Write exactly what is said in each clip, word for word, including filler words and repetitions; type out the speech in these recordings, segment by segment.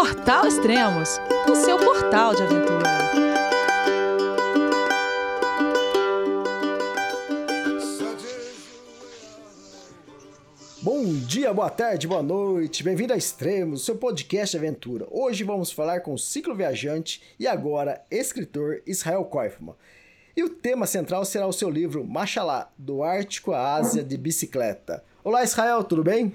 Portal Extremos, o seu portal de aventura. Bom dia, boa tarde, boa noite, bem-vindo a Extremos, seu podcast de aventura. Hoje vamos falar com o cicloviajante e agora escritor Israel Koifman. E o tema central será o seu livro Machalá, do Ártico à Ásia de Bicicleta. Olá Israel, tudo bem?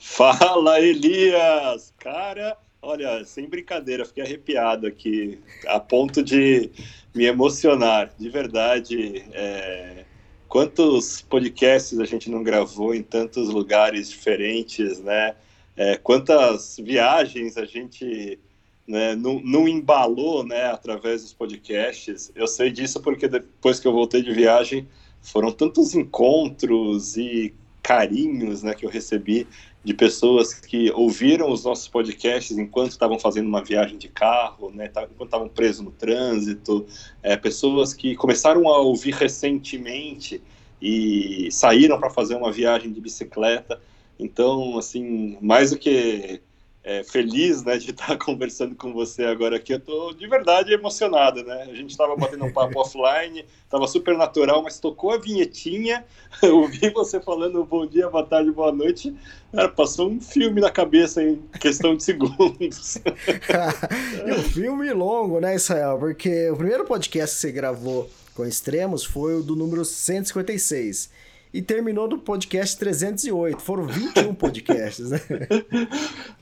Fala, Elias! Cara, olha, sem brincadeira, fiquei arrepiado aqui, a ponto de me emocionar, de verdade. É... Quantos podcasts a gente não gravou em tantos lugares diferentes, né? É, quantas viagens a gente né, não, não embalou né, através dos podcasts. Eu sei disso porque depois que eu voltei de viagem, foram tantos encontros e carinhos né, que eu recebi de pessoas que ouviram os nossos podcasts enquanto estavam fazendo uma viagem de carro, né, enquanto estavam presos no trânsito, é, pessoas que começaram a ouvir recentemente e saíram para fazer uma viagem de bicicleta. Então, assim, mais do que é, feliz né, de estar conversando com você agora aqui, eu estou de verdade emocionado, né? A gente estava batendo um papo offline, estava super natural, mas tocou a vinhetinha, eu ouvi você falando bom dia, boa tarde, boa noite, cara, passou um filme na cabeça em questão de segundos. E um filme longo, né, Israel? Porque o primeiro podcast que você gravou com Extremos foi o do número cento e cinquenta e seis, e terminou do podcast trezentos e oito, foram vinte e um podcasts, né?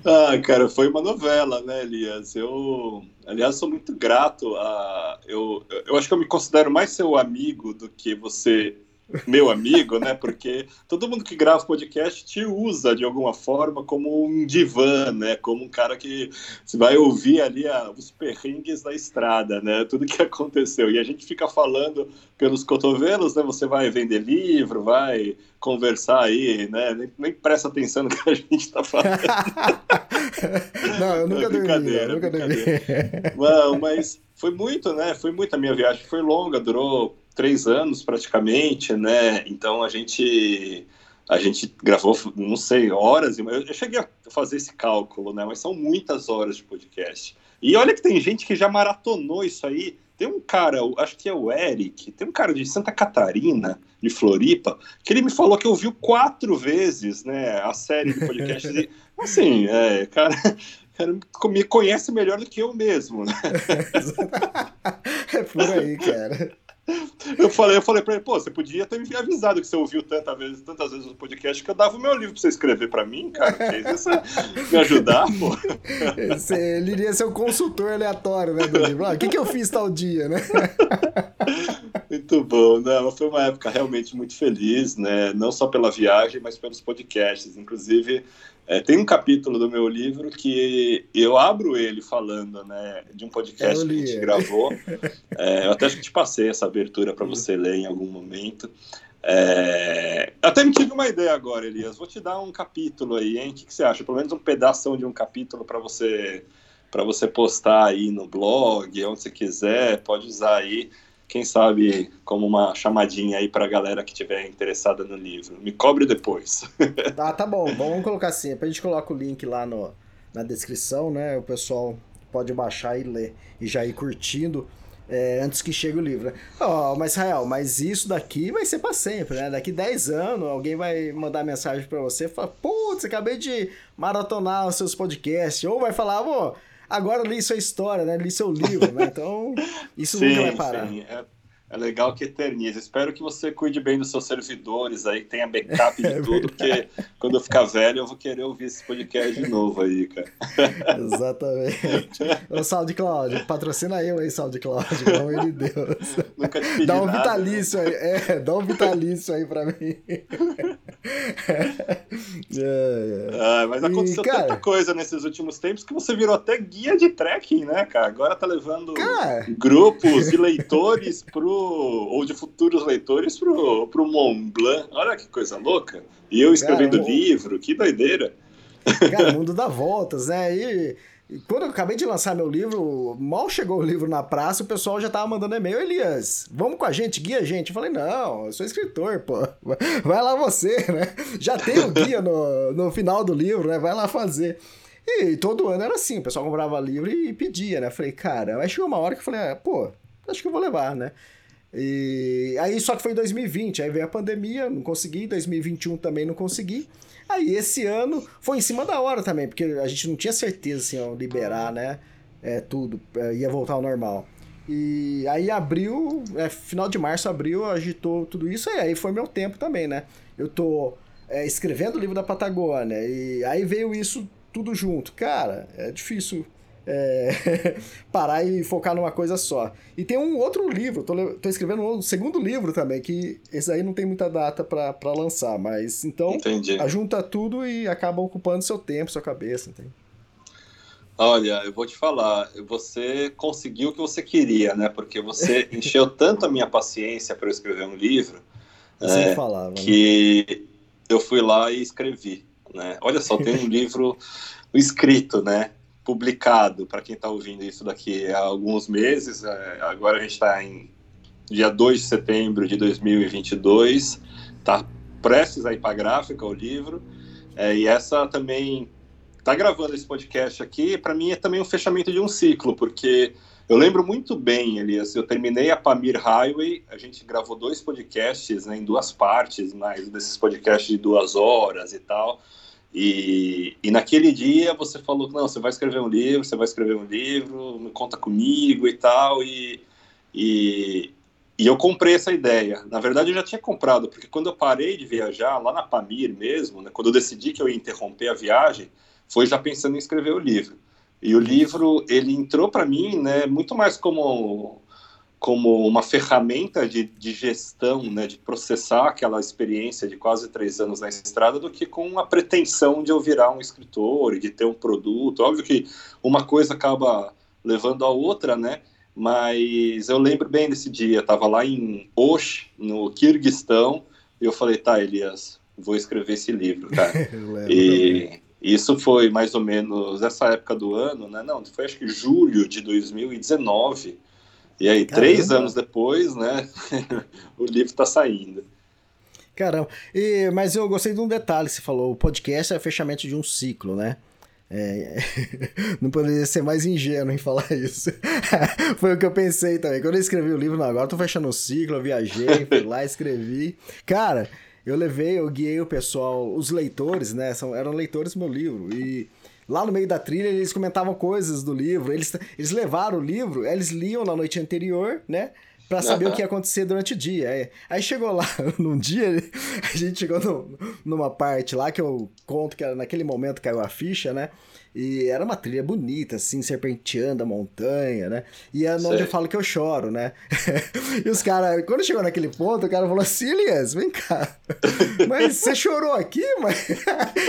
Ah, cara, foi uma novela, né, Elias? Eu, aliás, sou muito grato a... Eu, eu acho que eu me considero mais seu amigo do que você, meu amigo, né? Porque todo mundo que grava podcast te usa, de alguma forma, como um divã, né? Como um cara que você vai ouvir ali a, os perrengues da estrada, né? Tudo que aconteceu. E a gente fica falando pelos cotovelos, né? Você vai vender livro, vai conversar aí, né? Nem, nem presta atenção no que a gente tá falando. Não, eu nunca é dormi, eu nunca dormi. Não, mas foi muito, né? Foi muito a minha viagem. Foi longa, durou três anos praticamente, né? Então a gente, a gente gravou, não sei, horas. Eu cheguei a fazer esse cálculo, né? Mas são muitas horas de podcast. E olha que tem gente que já maratonou isso aí. Tem um cara, acho que é o Eric, tem um cara de Santa Catarina, de Floripa, que ele me falou que ouviu quatro vezes, né? A série de podcasts. E, assim, é, cara... me conhece melhor do que eu mesmo, né? É por aí, cara. Eu falei, eu falei pra ele, pô, você podia ter me avisado que você ouviu tanta vez, tantas vezes no podcast que eu dava o meu livro pra você escrever pra mim, cara. Isso me ajudar, pô. Esse, ele iria ser o um consultor aleatório, né, do livro. Ah, o que, que eu fiz tal dia, né? Muito bom, né? Foi uma época realmente muito feliz, né? Não só pela viagem, mas pelos podcasts. Inclusive, é, tem um capítulo do meu livro que eu abro ele falando, né, de um podcast que a gente gravou. É, eu até acho que te passei essa abertura para você ler em algum momento. É, até me tive uma ideia agora, Elias. Vou te dar um capítulo aí, hein? O que, que você acha? Pelo menos um pedação de um capítulo para você, para você postar aí no blog, onde você quiser. Pode usar aí. Quem sabe, como uma chamadinha aí pra galera que estiver interessada no livro. Me cobre depois. Ah, tá bom. Vamos colocar assim. Depois a gente coloca o link lá no, na descrição, né? O pessoal pode baixar e ler. E já ir curtindo é, antes que chegue o livro. Ó, oh, mas, Israel, mas isso daqui vai ser pra sempre, né? Daqui dez anos, alguém vai mandar mensagem pra você e falar, putz, acabei de maratonar os seus podcasts. Ou vai falar, pô... Agora eu li sua história, né? Li seu livro, né? Então, isso sim, nunca vai parar. Sim. É, é legal que eterniza. Espero que você cuide bem dos seus servidores aí, que tenha backup de é tudo, verdade. Porque quando eu ficar velho, eu vou querer ouvir esse podcast de novo aí, cara. Exatamente. Ô, SoundCloud, patrocina eu aí, SoundCloud, pelo amor de Deus. Nunca te pedi Dá um nada, vitalício né? aí, é, dá um vitalício aí pra mim. É, é. Ah, mas aconteceu e, cara, tanta coisa nesses últimos tempos que você virou até guia de trekking, né, cara? Agora tá levando cara... grupos de leitores pro, ou de futuros leitores pro, pro Mont Blanc. Olha que coisa louca. E eu escrevendo cara, livro, que doideira. Cara, o mundo dá voltas, né? E, e quando eu acabei de lançar meu livro, mal chegou o livro na praça, o pessoal já tava mandando e-mail, Elias, vamos com a gente, guia a gente. Eu falei, não, eu sou escritor, pô. Vai lá você, né? Já tem o guia no, no final do livro, né? Vai lá fazer. E todo ano era assim, o pessoal comprava livro e pedia, né? Falei, cara, aí chegou uma hora que eu falei, ah, pô, acho que eu vou levar, né? E aí só que foi em dois mil e vinte, aí veio a pandemia, não consegui, dois mil e vinte e um também não consegui. Aí esse ano foi em cima da hora também, porque a gente não tinha certeza se assim, liberar, né? É, tudo, é, ia voltar ao normal. E aí abril, é, final de março, abril, agitou tudo isso, e aí foi meu tempo também, né? Eu tô é, escrevendo o livro da Patagônia, e aí veio isso tudo junto. Cara, é difícil é, parar e focar numa coisa só. E tem um outro livro, tô, tô escrevendo um segundo livro também, que esse aí não tem muita data pra, pra lançar, mas então entendi. Junta tudo e acaba ocupando seu tempo, sua cabeça, entende? Olha, eu vou te falar, você conseguiu o que você queria, né? Porque você encheu tanto a minha paciência para eu escrever um livro, é, falava, que né? eu fui lá e escrevi, né? Olha só, tem um livro escrito, né? Publicado, para quem está ouvindo isso daqui há alguns meses. Agora a gente está em dia dois de setembro de dois mil e vinte e dois, está prestes a ir para a gráfica o livro, é, e essa também... Tá gravando esse podcast aqui, para mim é também um fechamento de um ciclo, porque eu lembro muito bem, Elias, eu terminei a Pamir Highway, a gente gravou dois podcasts, né, em duas partes, mas desses podcasts de duas horas e tal, e, e naquele dia você falou, não, você vai escrever um livro, você vai escrever um livro, me conta comigo e tal, e, e, e eu comprei essa ideia. Na verdade, eu já tinha comprado, porque quando eu parei de viajar, lá na Pamir mesmo, né, quando eu decidi que eu ia interromper a viagem, foi já pensando em escrever o livro. E o livro, ele entrou para mim, né, muito mais como, como uma ferramenta de, de gestão, né, de processar aquela experiência de quase três anos na estrada, do que com a pretensão de eu virar um escritor e de ter um produto. Óbvio que uma coisa acaba levando a outra, né? Mas eu lembro bem desse dia. Estava lá em Osh, no Quirguistão, e eu falei, tá, Elias, vou escrever esse livro, cara. E... isso foi mais ou menos essa época do ano, né? Não, foi acho que julho de dois mil e dezenove. E aí, caramba, três anos depois, né? O livro tá saindo. Caramba. E, mas eu gostei de um detalhe que você falou. O podcast é fechamento de um ciclo, né? É, não poderia ser mais ingênuo em falar isso. Foi o que eu pensei também. Quando eu escrevi o livro, não, agora eu tô fechando o ciclo, eu viajei, fui lá, escrevi. Cara... eu levei, eu guiei o pessoal, os leitores, né, são, eram leitores do meu livro, e lá no meio da trilha eles comentavam coisas do livro, eles, eles levaram o livro, eles liam na noite anterior, né, pra saber uhum. o que ia acontecer durante o dia. Aí, aí chegou lá, num dia, a gente chegou no, numa parte lá que eu conto que era, naquele momento caiu a ficha, né, e era uma trilha bonita, assim, serpenteando a montanha, né? E é onde eu falo que eu choro, né? E os caras, quando chegou naquele ponto, o cara falou assim, Elias, vem cá. Mas você chorou aqui, mano?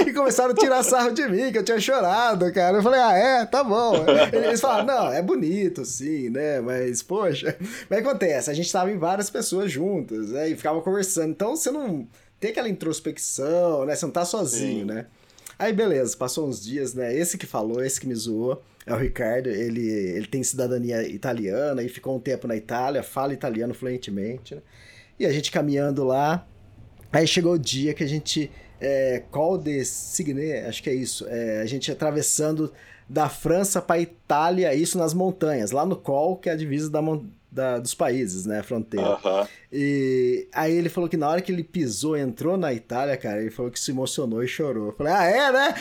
E começaram a tirar sarro de mim, que eu tinha chorado, cara. Eu falei, ah, é? Tá bom. Eles falaram, não, é bonito, sim, né? Mas, poxa... mas acontece, a gente tava em várias pessoas juntas, né? E ficava conversando. Então, você não tem aquela introspecção, né? Você não tá sozinho, sim, né? Aí, beleza, passou uns dias, né? Esse que falou, esse que me zoou, é o Ricardo, ele, ele tem cidadania italiana e ficou um tempo na Itália, fala italiano fluentemente, né? E a gente caminhando lá, aí chegou o dia que a gente, é, Col de Signé, acho que é isso, é, a gente atravessando da França pra Itália, isso nas montanhas, lá no Col, que é a divisa da montanha. Da, dos países, né, fronteira. Uhum. E aí ele falou que na hora que ele pisou, entrou na Itália, cara, ele falou que se emocionou e chorou. Eu falei, ah, é, né?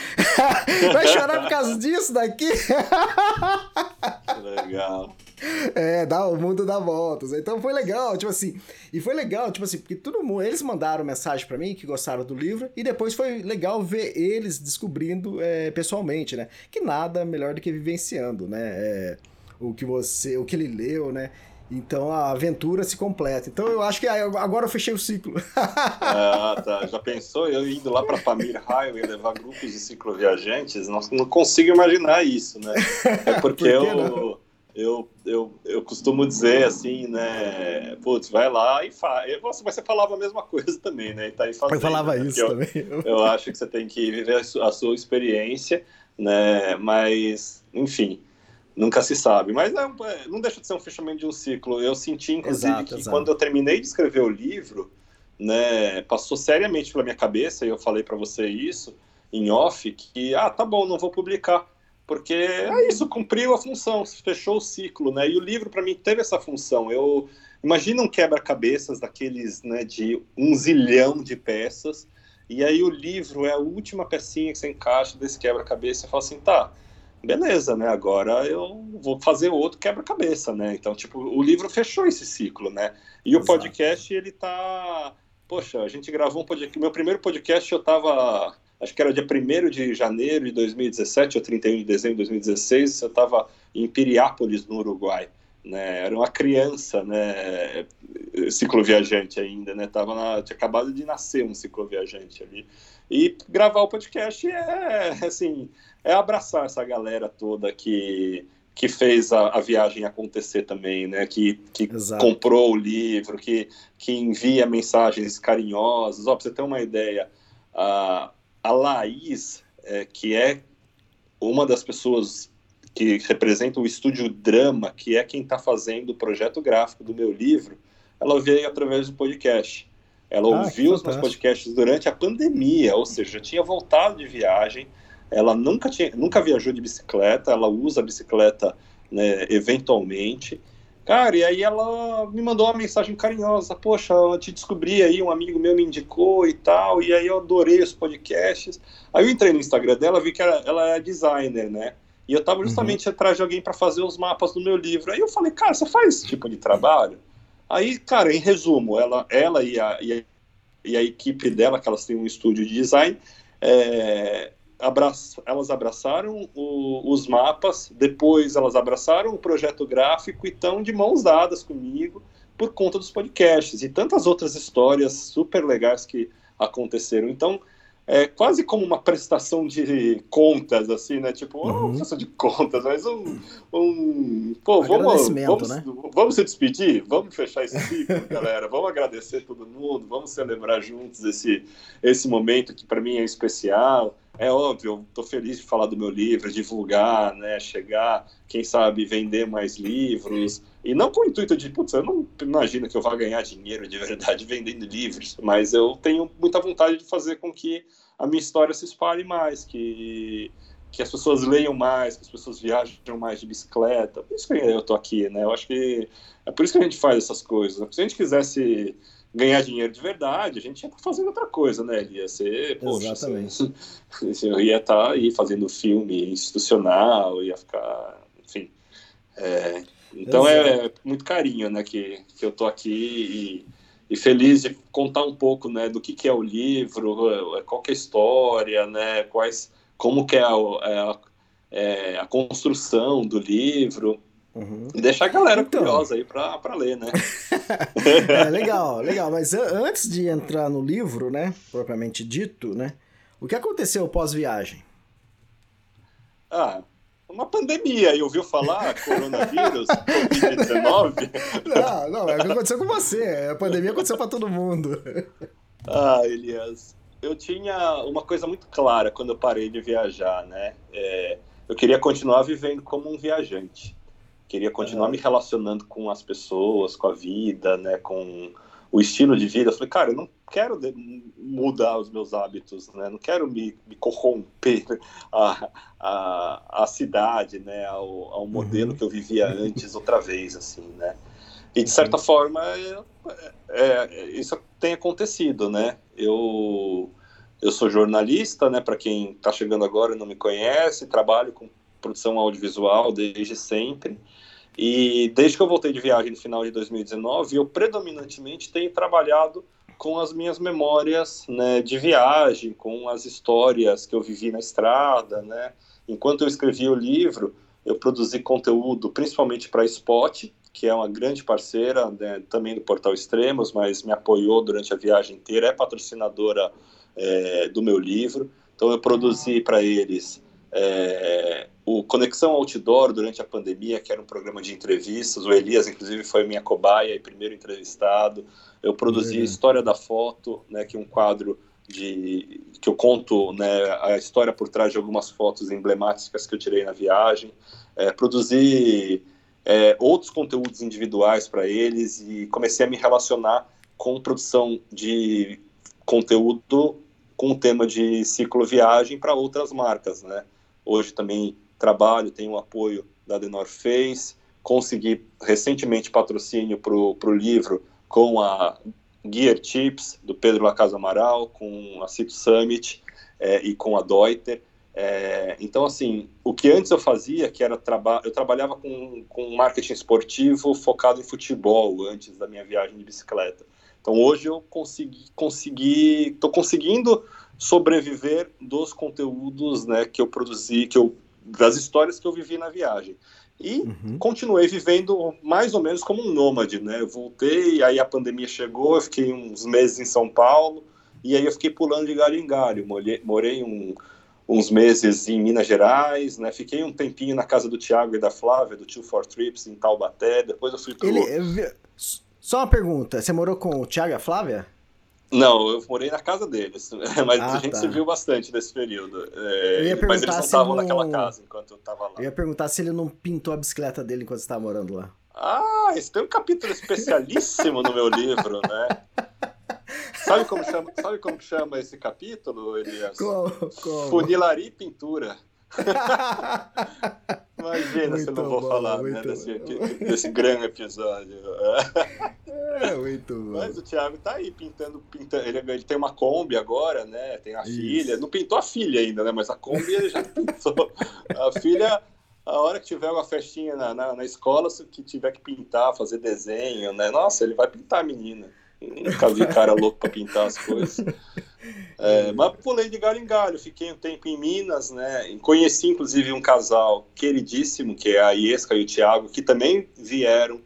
Vai chorar por causa disso daqui? Legal. É, dá, o mundo dá voltas. Então foi legal, tipo assim, e foi legal, tipo assim, porque todo mundo, eles mandaram mensagem pra mim que gostaram do livro, e depois foi legal ver eles descobrindo é, pessoalmente, né, que nada melhor do que vivenciando, né, é, o que você, o que ele leu, né? Então a aventura se completa. Então eu acho que agora eu fechei o ciclo. Ah, tá. Já pensou eu indo lá para Pamir Highway levar grupos de cicloviajantes? Não, não consigo imaginar isso, né? É porque Por eu, eu, eu, eu costumo dizer assim, né? Putz, vai lá e faz. Mas você falava a mesma coisa também, né? E tá aí fazendo, eu falava isso eu, também. Eu acho que você tem que viver a sua, a sua experiência, né? Mas, enfim. Nunca se sabe, mas não, não deixa de ser um fechamento de um ciclo. Eu senti, inclusive, exato, que exato. Quando eu terminei de escrever o livro, né, passou seriamente pela minha cabeça, e eu falei para você isso, em off que, ah, tá bom, não vou publicar, porque é isso, cumpriu a função, fechou o ciclo, né? E o livro, para mim, teve essa função. Eu imagino um quebra-cabeças daqueles, né, de um zilhão de peças, e aí o livro é a última pecinha que você encaixa desse quebra-cabeça e fala assim, tá, beleza, né, agora eu vou fazer outro quebra-cabeça, né? Então, tipo, o livro fechou esse ciclo, né? E Exato. O podcast, ele tá... Poxa, a gente gravou um podcast... Meu primeiro podcast eu tava... Acho que era dia primeiro de janeiro de dois mil e dezessete ou trinta e um de dezembro de dois mil e dezesseis, eu estava em Piriápolis, no Uruguai, né? Era uma criança, né? Cicloviajante ainda, né? Tava na... Tinha acabado de nascer um cicloviajante ali. E gravar o podcast é, assim, é abraçar essa galera toda que, que fez a, a viagem acontecer também, né? Que, que comprou o livro, que, que envia mensagens carinhosas. Ó, para você ter uma ideia... A, A Laís, é, que é uma das pessoas que representa o Estúdio Drama, que é quem está fazendo o projeto gráfico do meu livro, ela veio através do podcast. Ela ah, ouviu os meus podcasts durante a pandemia, ou seja, já tinha voltado de viagem, ela nunca, tinha, nunca viajou de bicicleta, ela usa a bicicleta, né, eventualmente. Cara, e aí ela me mandou uma mensagem carinhosa, poxa, eu te descobri aí, um amigo meu me indicou e tal, e aí eu adorei os podcasts. Aí eu entrei no Instagram dela, vi que ela, ela é designer, né? E eu tava justamente uhum. atrás de alguém para fazer os mapas do meu livro. Aí eu falei, cara, você faz esse tipo de trabalho? Aí, cara, em resumo, ela, ela e, a, e, a, e a equipe dela, que elas têm um estúdio de design, é... Abraça, elas abraçaram o, os mapas, depois elas abraçaram o projeto gráfico e estão de mãos dadas comigo por conta dos podcasts e tantas outras histórias super legais que aconteceram. Então, é quase como uma prestação de contas, assim, né? Tipo, uma uhum. prestação de contas, mas um... um pô, vamos, vamos, né? vamos se despedir? Vamos fechar esse ciclo, galera? Vamos agradecer todo mundo? Vamos celebrar juntos esse, esse momento que para mim é especial? É óbvio, eu estou feliz de falar do meu livro, divulgar, né, chegar, quem sabe, vender mais livros. E não com o intuito de, putz, eu não imagino que eu vá ganhar dinheiro de verdade vendendo livros, mas eu tenho muita vontade de fazer com que a minha história se espalhe mais, que, que as pessoas leiam mais, que as pessoas viajam mais de bicicleta. Por isso que eu estou aqui, né? Eu acho que é por isso que a gente faz essas coisas. Se a gente quisesse... ganhar dinheiro de verdade, a gente ia estar tá fazendo outra coisa, né? Ele ia ser, poxa, Exatamente. Assim, eu ia estar tá aí fazendo filme institucional, ia ficar, enfim. É, então é, é muito carinho, né, que, que eu tô aqui e, e feliz de contar um pouco, né, do que, que é o livro, qual que é a história, né, quais, como que é a, a, é, a construção do livro. Uhum. E deixar a galera então... curiosa aí pra, pra ler, né? é, legal, legal. Mas antes de entrar no livro, né, propriamente dito, né, o que aconteceu pós-viagem? Ah, uma pandemia, e ouviu falar coronavírus, covid dezenove? Não, não, é o que aconteceu com você. A pandemia aconteceu pra todo mundo. Ah, Elias, eu tinha uma coisa muito clara quando eu parei de viajar, né? É, eu queria continuar vivendo como um viajante. Queria continuar me relacionando com as pessoas, com a vida, né, com o estilo de vida. Eu falei, cara, eu não quero mudar os meus hábitos, né, não quero me, me corromper a, a, a cidade, né, ao, ao modelo que eu vivia antes outra vez, assim, né. E, de certa forma, é, é, isso tem acontecido, né. Eu, eu sou jornalista, né, para quem está chegando agora e não me conhece, trabalho com produção audiovisual desde sempre, e desde que eu voltei de viagem no final de dois mil e dezenove, eu predominantemente tenho trabalhado com as minhas memórias, né, de viagem, com as histórias que eu vivi na estrada, né. Enquanto eu escrevi o livro, eu produzi conteúdo principalmente para a Spot, que é uma grande parceira, né, também do Portal Extremos, mas me apoiou durante a viagem inteira, é patrocinadora é, do meu livro, então eu produzi para eles... É, o Conexão Outdoor durante a pandemia, que era um programa de entrevistas, o Elias inclusive foi minha cobaia e primeiro entrevistado. Eu produzi a História da Foto, né, que é um quadro de, que eu conto, né, a história por trás de algumas fotos emblemáticas que eu tirei na viagem. É, produzi é, outros conteúdos individuais para eles e comecei a me relacionar com produção de conteúdo com o tema de cicloviagem para outras marcas, né? Hoje também trabalho, tenho um apoio da The North Face, consegui recentemente patrocínio para o livro com a Gear Tips, do Pedro Lacaz Amaral, com a Cito Summit é, e com a Deuter. É, então, assim, o que antes eu fazia, que era traba- eu trabalhava com, com marketing esportivo focado em futebol antes da minha viagem de bicicleta. Então, hoje eu consegui, consegui, estou conseguindo sobreviver dos conteúdos, né, que eu produzi, que eu, das histórias que eu vivi na viagem. E uhum. continuei vivendo mais ou menos como um nômade, né? Eu voltei, aí a pandemia chegou, eu fiquei uns meses em São Paulo, e aí eu fiquei pulando de galho em galho. Morei, morei um, uns meses em Minas Gerais, né? Fiquei um tempinho na casa do Thiago e da Flávia, do two four Trips, em Taubaté, depois eu fui pro... Ele... Só uma pergunta, você morou com o Thiago e a Flávia? Não, eu morei na casa deles, mas ah, a gente tá. se viu bastante nesse período. É, eu ia mas eles não estavam não... naquela casa enquanto eu estava lá. Eu ia perguntar se ele não pintou a bicicleta dele enquanto você estava morando lá. Ah, esse tem um capítulo especialíssimo no meu livro, né? Sabe como chama, sabe como chama esse capítulo, Elias? Como? Como? Funilaria e pintura. Imagina muito se eu não vou bom, falar né, desse, desse grande episódio. É, muito bom. Mas o Thiago tá aí pintando, pintando. Ele, ele tem uma Kombi agora, né? Tem a Isso. filha. Não pintou a filha ainda, né? Mas a Kombi ele já pintou. A filha, a hora que tiver uma festinha na, na, na escola, se tiver que pintar, fazer desenho, né? Nossa, ele vai pintar a menina. Nunca vi cara louco pra pintar as coisas. É, mas pulei de galho em galho, fiquei um tempo em Minas, né? Conheci inclusive um casal queridíssimo, que é a Iesca e o Thiago, que também vieram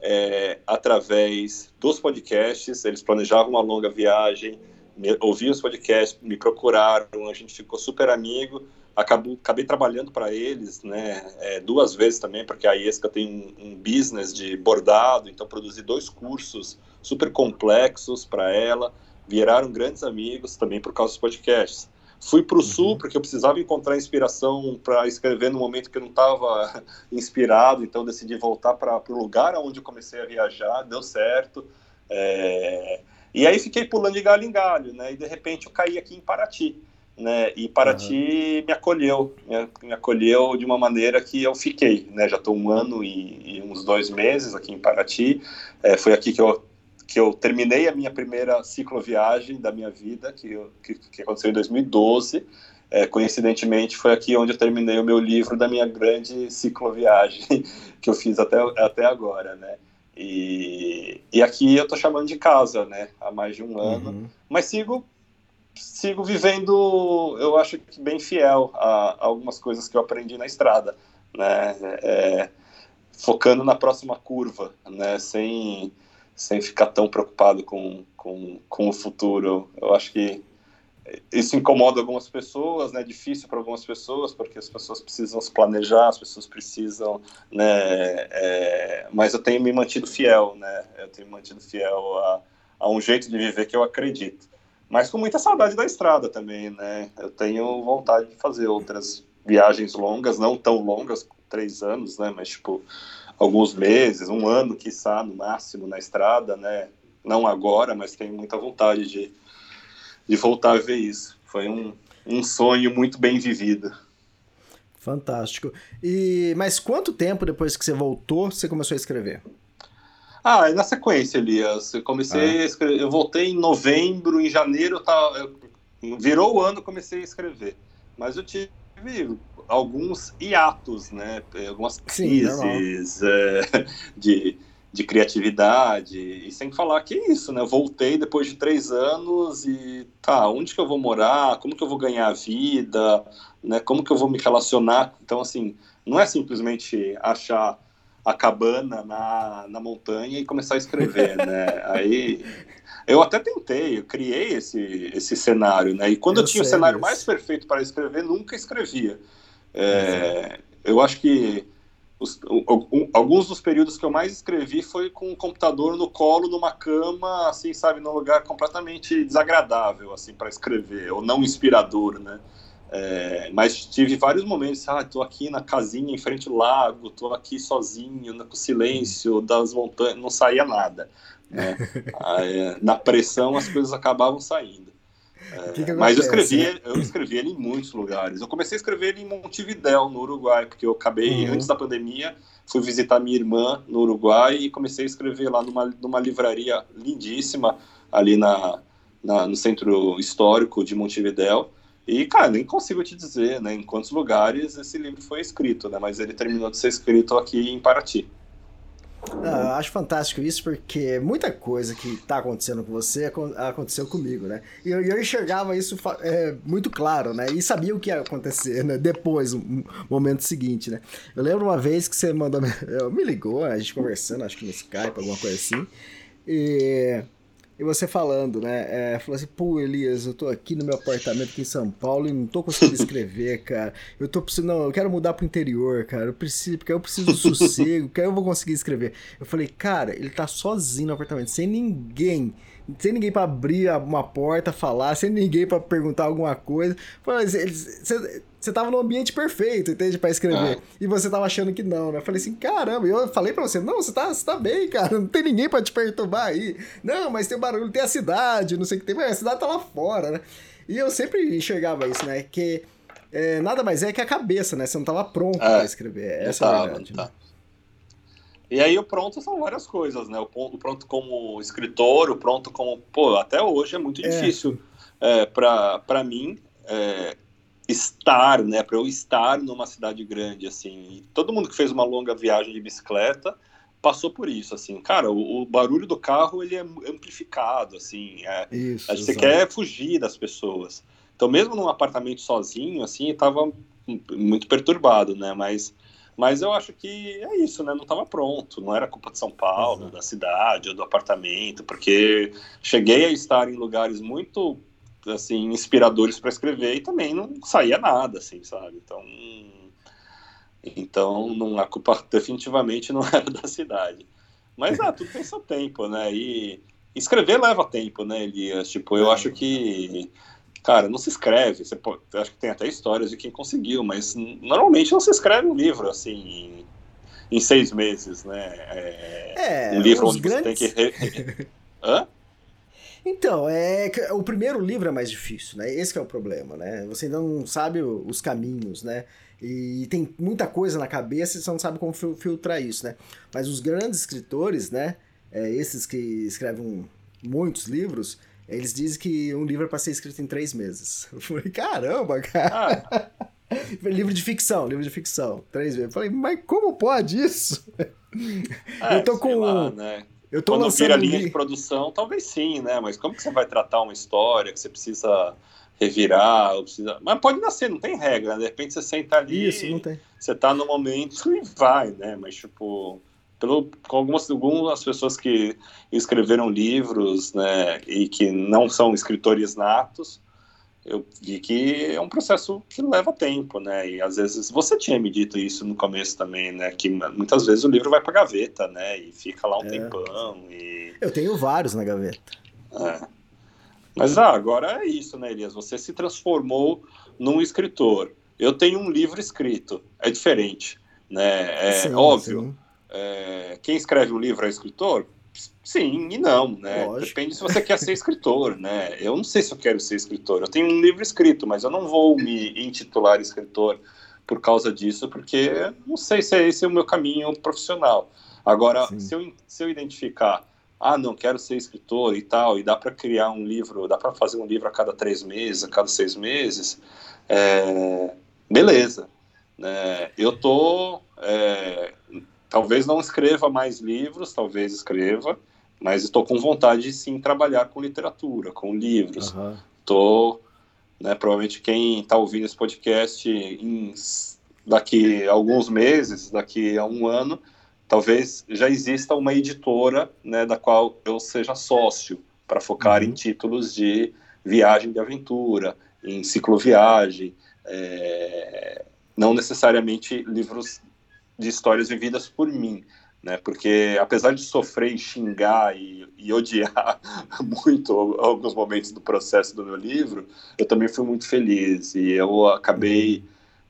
é, através dos podcasts. Eles planejavam uma longa viagem, me, ouviam os podcasts, me procuraram, a gente ficou super amigo. Acabou, acabei trabalhando para eles, né, é, duas vezes também, porque a Iesca tem um, um business de bordado, então produzi dois cursos super complexos para ela, viraram grandes amigos também por causa dos podcasts. Fui para o uhum. Sul porque eu precisava encontrar inspiração para escrever no momento que eu não estava inspirado, então decidi voltar para o lugar onde eu comecei a viajar, deu certo. É... E aí fiquei pulando de galho em galho, né, e de repente eu caí aqui em Paraty. Né, e Paraty uhum. me acolheu, me acolheu de uma maneira que eu fiquei, né, já estou um ano e, e uns dois meses aqui em Paraty, é, foi aqui que eu, que eu terminei a minha primeira cicloviagem da minha vida, que, eu, que, que aconteceu em dois mil e doze, é, coincidentemente foi aqui onde eu terminei o meu livro da minha grande cicloviagem que eu fiz até, até agora, né. E, e aqui eu estou chamando de casa, né, há mais de um ano, uhum. mas sigo sigo vivendo, eu acho que bem fiel a, a algumas coisas que eu aprendi na estrada, né, é, focando na próxima curva, né, sem, sem ficar tão preocupado com, com, com o futuro. Eu acho que isso incomoda algumas pessoas, né, é difícil para algumas pessoas, porque as pessoas precisam se planejar, as pessoas precisam, né, é, mas eu tenho me mantido fiel, né, eu tenho me mantido fiel a, a um jeito de viver que eu acredito. Mas com muita saudade da estrada também, né? Eu tenho vontade de fazer outras viagens longas, não tão longas, três anos, né? Mas, tipo, alguns meses, um ano, quiçá, no máximo, na estrada, né? Não agora, mas tenho muita vontade de, de voltar a ver isso. Foi um, um sonho muito bem vivido. Fantástico. E, mas quanto tempo depois que você voltou, você começou a escrever? Ah, na sequência, Elias, eu comecei ah. a escrever, eu voltei em novembro, em janeiro, eu tava, eu, virou o ano, comecei a escrever, mas eu tive alguns hiatos, né, algumas crises é, de, de criatividade, e sem falar que é isso, né, eu voltei depois de três anos e, tá, onde que eu vou morar, como que eu vou ganhar a vida, né, como que eu vou me relacionar, então, assim, não é simplesmente achar a cabana na, na montanha e começar a escrever, né? Aí eu até tentei, eu criei esse, esse cenário, né? E quando eu, eu tinha o cenário isso. mais perfeito para escrever, nunca escrevia. É, eu acho que os, o, o, alguns dos períodos que eu mais escrevi foi com o computador no colo, numa cama, assim, sabe, num lugar completamente desagradável, assim, para escrever, ou não inspirador, né? É, mas tive vários momentos, ah, tô aqui na casinha em frente ao lago, tô aqui sozinho, com silêncio das montanhas, não saía nada, né? Aí, na pressão as coisas acabavam saindo. É, que que mas eu escrevi, eu escrevi ele em muitos lugares. Eu comecei a escrever ele em Montevidéu, no Uruguai, porque eu acabei, uhum. antes da pandemia, fui visitar minha irmã no Uruguai e comecei a escrever lá numa, numa livraria lindíssima, ali na, na, no centro histórico de Montevidéu. E, cara, nem consigo te dizer, né, em quantos lugares esse livro foi escrito, né, mas ele terminou de ser escrito aqui em Paraty. Ah, eu acho fantástico isso, porque muita coisa que tá acontecendo com você aconteceu comigo, né? E eu, eu enxergava isso é, muito claro, né? E sabia o que ia acontecer, né? Depois, no momento seguinte, né? Eu lembro uma vez que você mandou... Me ligou, a gente conversando, acho que no Skype, alguma coisa assim. E, e você falando, né? É, falou assim, pô, Elias, eu tô aqui no meu apartamento aqui em São Paulo e não tô conseguindo escrever, cara. Eu tô precisando... Não, eu quero mudar pro interior, cara. Eu preciso... Porque eu preciso do sossego. Porque eu vou conseguir escrever. Eu falei, cara, ele tá sozinho no apartamento, sem ninguém. Sem ninguém pra abrir uma porta, falar. Sem ninguém pra perguntar alguma coisa. Mas eles... Cê... Você tava no ambiente perfeito, entende? Pra escrever. Ah. E você tava achando que não, né? Eu falei assim, caramba. E eu falei pra você, não, você tá, você tá bem, cara. Não tem ninguém pra te perturbar aí. Não, mas tem barulho, tem a cidade, não sei o que tem. Mas a cidade tá lá fora, né? E eu sempre enxergava isso, né? Que é, nada mais é que a cabeça, né? Você não tava pronto é, pra escrever. Essa tava, é a verdade. Tá. Né? E aí o pronto são várias coisas, né? O pronto como escritor, o pronto como... Pô, até hoje é muito é. difícil é, pra, pra mim... É, estar, né, para eu estar numa cidade grande, assim, todo mundo que fez uma longa viagem de bicicleta passou por isso, assim, cara, o, o barulho do carro, ele é amplificado, assim, é, isso, você exatamente. Quer fugir das pessoas, então mesmo num apartamento sozinho, assim, eu tava muito perturbado, né, mas, mas eu acho que é isso, né, não tava pronto, não era culpa de São Paulo, uhum. da cidade, ou do apartamento, porque cheguei a estar em lugares muito assim, inspiradores para escrever e também não saía nada, assim, sabe? Então, então não, a culpa definitivamente não era da cidade. Mas, ah, tudo tem seu tempo, né? E escrever leva tempo, né, Elias? Tipo, eu acho que, cara, não se escreve. Você pode, acho que tem até histórias de quem conseguiu, mas normalmente não se escreve um livro, assim, em, em seis meses, né? É, é um livro onde grandes... você tem que... Hã? Então, é, o primeiro livro é mais difícil, né? Esse que é o problema, né? Você ainda não sabe os caminhos, né? E tem muita coisa na cabeça e você não sabe como filtrar isso, né? Mas os grandes escritores, né? É, esses que escrevem muitos livros, eles dizem que um livro é para ser escrito em três meses. Eu falei, caramba, cara! Ah. Livro de ficção, livro de ficção. Três meses. Eu falei, mas como pode isso? É, eu tô com... Lá, né? Eu tô Quando vira linha de produção, talvez sim, né? Mas como que você vai tratar uma história que você precisa revirar? Ou precisa... Mas pode nascer, não tem regra, né? De repente você senta ali, Isso, não tem. Você tá no momento e vai, né? Mas, tipo, pelo, com algumas, algumas pessoas que escreveram livros, né? E que não são escritores natos, eu vi que é um processo que leva tempo, né? E às vezes, você tinha me dito isso no começo também, né? Que muitas vezes o livro vai pra gaveta, né? E fica lá um é. tempão e... Eu tenho vários na gaveta. É. Mas ah, agora é isso, né, Elias? Você se transformou num escritor. Eu tenho um livro escrito. É diferente, né? É sim, óbvio. Sim. É... Quem escreve um livro é escritor? Sim e não, né? Lógico. Depende se você quer ser escritor, né? Eu não sei se eu quero ser escritor. Eu tenho um livro escrito, mas eu não vou me intitular escritor por causa disso, porque não sei se esse é o meu caminho profissional. Agora, se eu, se eu identificar, ah, não, quero ser escritor e tal, e dá para criar um livro, dá para fazer um livro a cada três meses, a cada seis meses, é... beleza. É, eu tô... É... Talvez não escreva mais livros, talvez escreva, mas estou com vontade de sim trabalhar com literatura, com livros. Uhum. Tô, né, provavelmente quem está ouvindo esse podcast em, daqui a alguns meses, daqui a um ano, talvez já exista uma editora, né, da qual eu seja sócio, para focar uhum. em títulos de viagem de aventura, em cicloviagem, é, não necessariamente livros de histórias vividas por mim, né? Porque apesar de sofrer e xingar e, e odiar muito alguns momentos do processo do meu livro, eu também fui muito feliz e eu acabei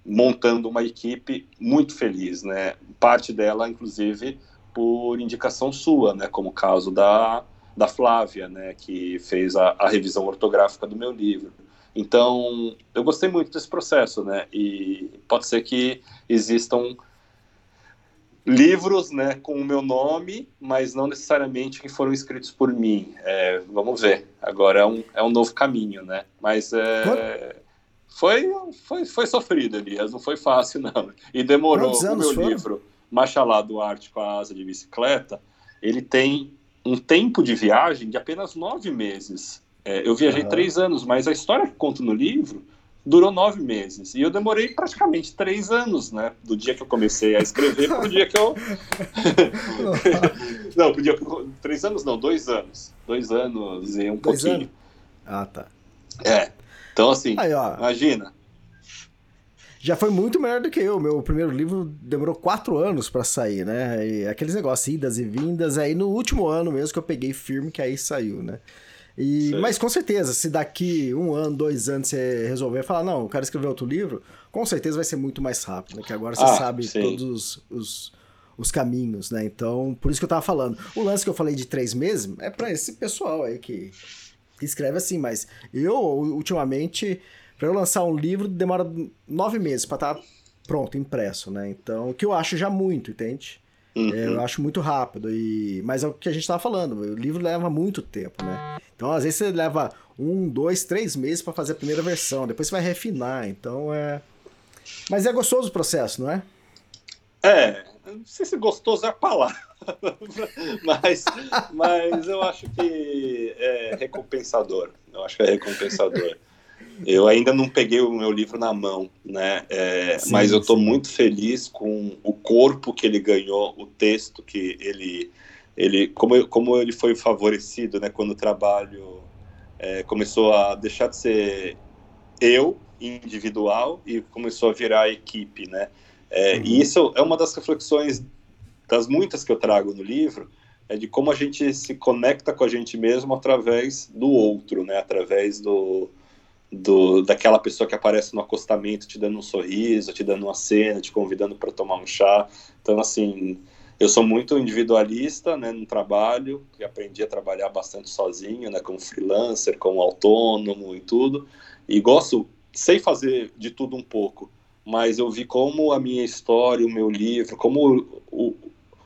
montando uma equipe muito feliz, né? Parte dela, inclusive, por indicação sua, né? Como o caso da da Flávia, né, que fez a, a revisão ortográfica do meu livro. Então, eu gostei muito desse processo, né, e pode ser que existam livros, né, com o meu nome, mas não necessariamente que foram escritos por mim. É, vamos ver. Agora é um, é um novo caminho, né? Mas é, foi, foi, foi sofrido, Elias. Não foi fácil, não. E demorou. O meu foram? livro, Machalá, do Arte com a Asa de Bicicleta, ele tem um tempo de viagem de apenas nove meses. É, eu viajei uhum. três anos, mas a história que conto no livro durou nove meses, e eu demorei praticamente três anos, né, do dia que eu comecei a escrever pro dia que eu... não, pro dia que eu... três anos não, dois anos, dois anos e um dois pouquinho. Anos? Ah, tá. É, então assim, aí, imagina. Já foi muito melhor do que eu, meu primeiro livro demorou quatro anos para sair, né, e aqueles negócios, idas e vindas, aí no último ano mesmo que eu peguei firme, que aí saiu, né. E, mas com certeza, se daqui um ano, dois anos você resolver falar, não, eu quero escrever outro livro, com certeza vai ser muito mais rápido, né? Que agora você ah, sabe sim. todos os, os, os caminhos, né? Então, por isso que eu tava falando. O lance que eu falei de três meses é pra esse pessoal aí que, que escreve assim, mas eu, ultimamente, pra eu lançar um livro, demora nove meses pra estar tá pronto, impresso, né? Então, o que eu acho já muito, entende? Uhum. Eu acho muito rápido, e... mas é o que a gente estava falando, o livro leva muito tempo, né? Então, às vezes, você leva um, dois, três meses para fazer a primeira versão, depois você vai refinar, então é... Mas é gostoso o processo, não é? É, não sei se gostoso é a palavra, mas, mas eu acho que é recompensador, eu acho que é recompensador. Eu ainda não peguei o meu livro na mão, né? É, sim, mas eu estou muito feliz com o corpo que ele ganhou, o texto que ele... ele como, como ele foi favorecido, né? Quando o trabalho é, começou a deixar de ser eu, individual, e começou a virar equipe, né? É, uhum. E isso é uma das reflexões, das muitas que eu trago no livro, é de como a gente se conecta com a gente mesmo através do outro, né? Através do... Do, daquela pessoa que aparece no acostamento te dando um sorriso, te dando uma cena, te convidando para tomar um chá. Então, assim, eu sou muito individualista, né, no trabalho, que aprendi a trabalhar bastante sozinho, né, como freelancer, como autônomo e tudo, e gosto, sei fazer de tudo um pouco, mas eu vi como a minha história, o meu livro, como o, o,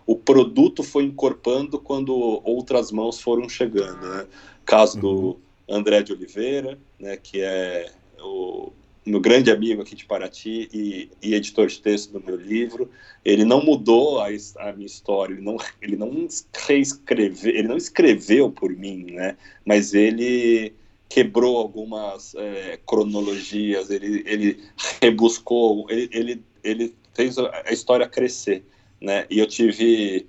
o produto foi incorporando quando outras mãos foram chegando, né, caso do André de Oliveira, né, que é o meu grande amigo aqui de Paraty e, e editor de texto do meu livro. Ele não mudou a, a minha história, ele não, ele não reescreveu, ele não escreveu por mim, né, mas ele quebrou algumas é, cronologias, ele, ele rebuscou, ele, ele, ele fez a história crescer, né, e eu tive,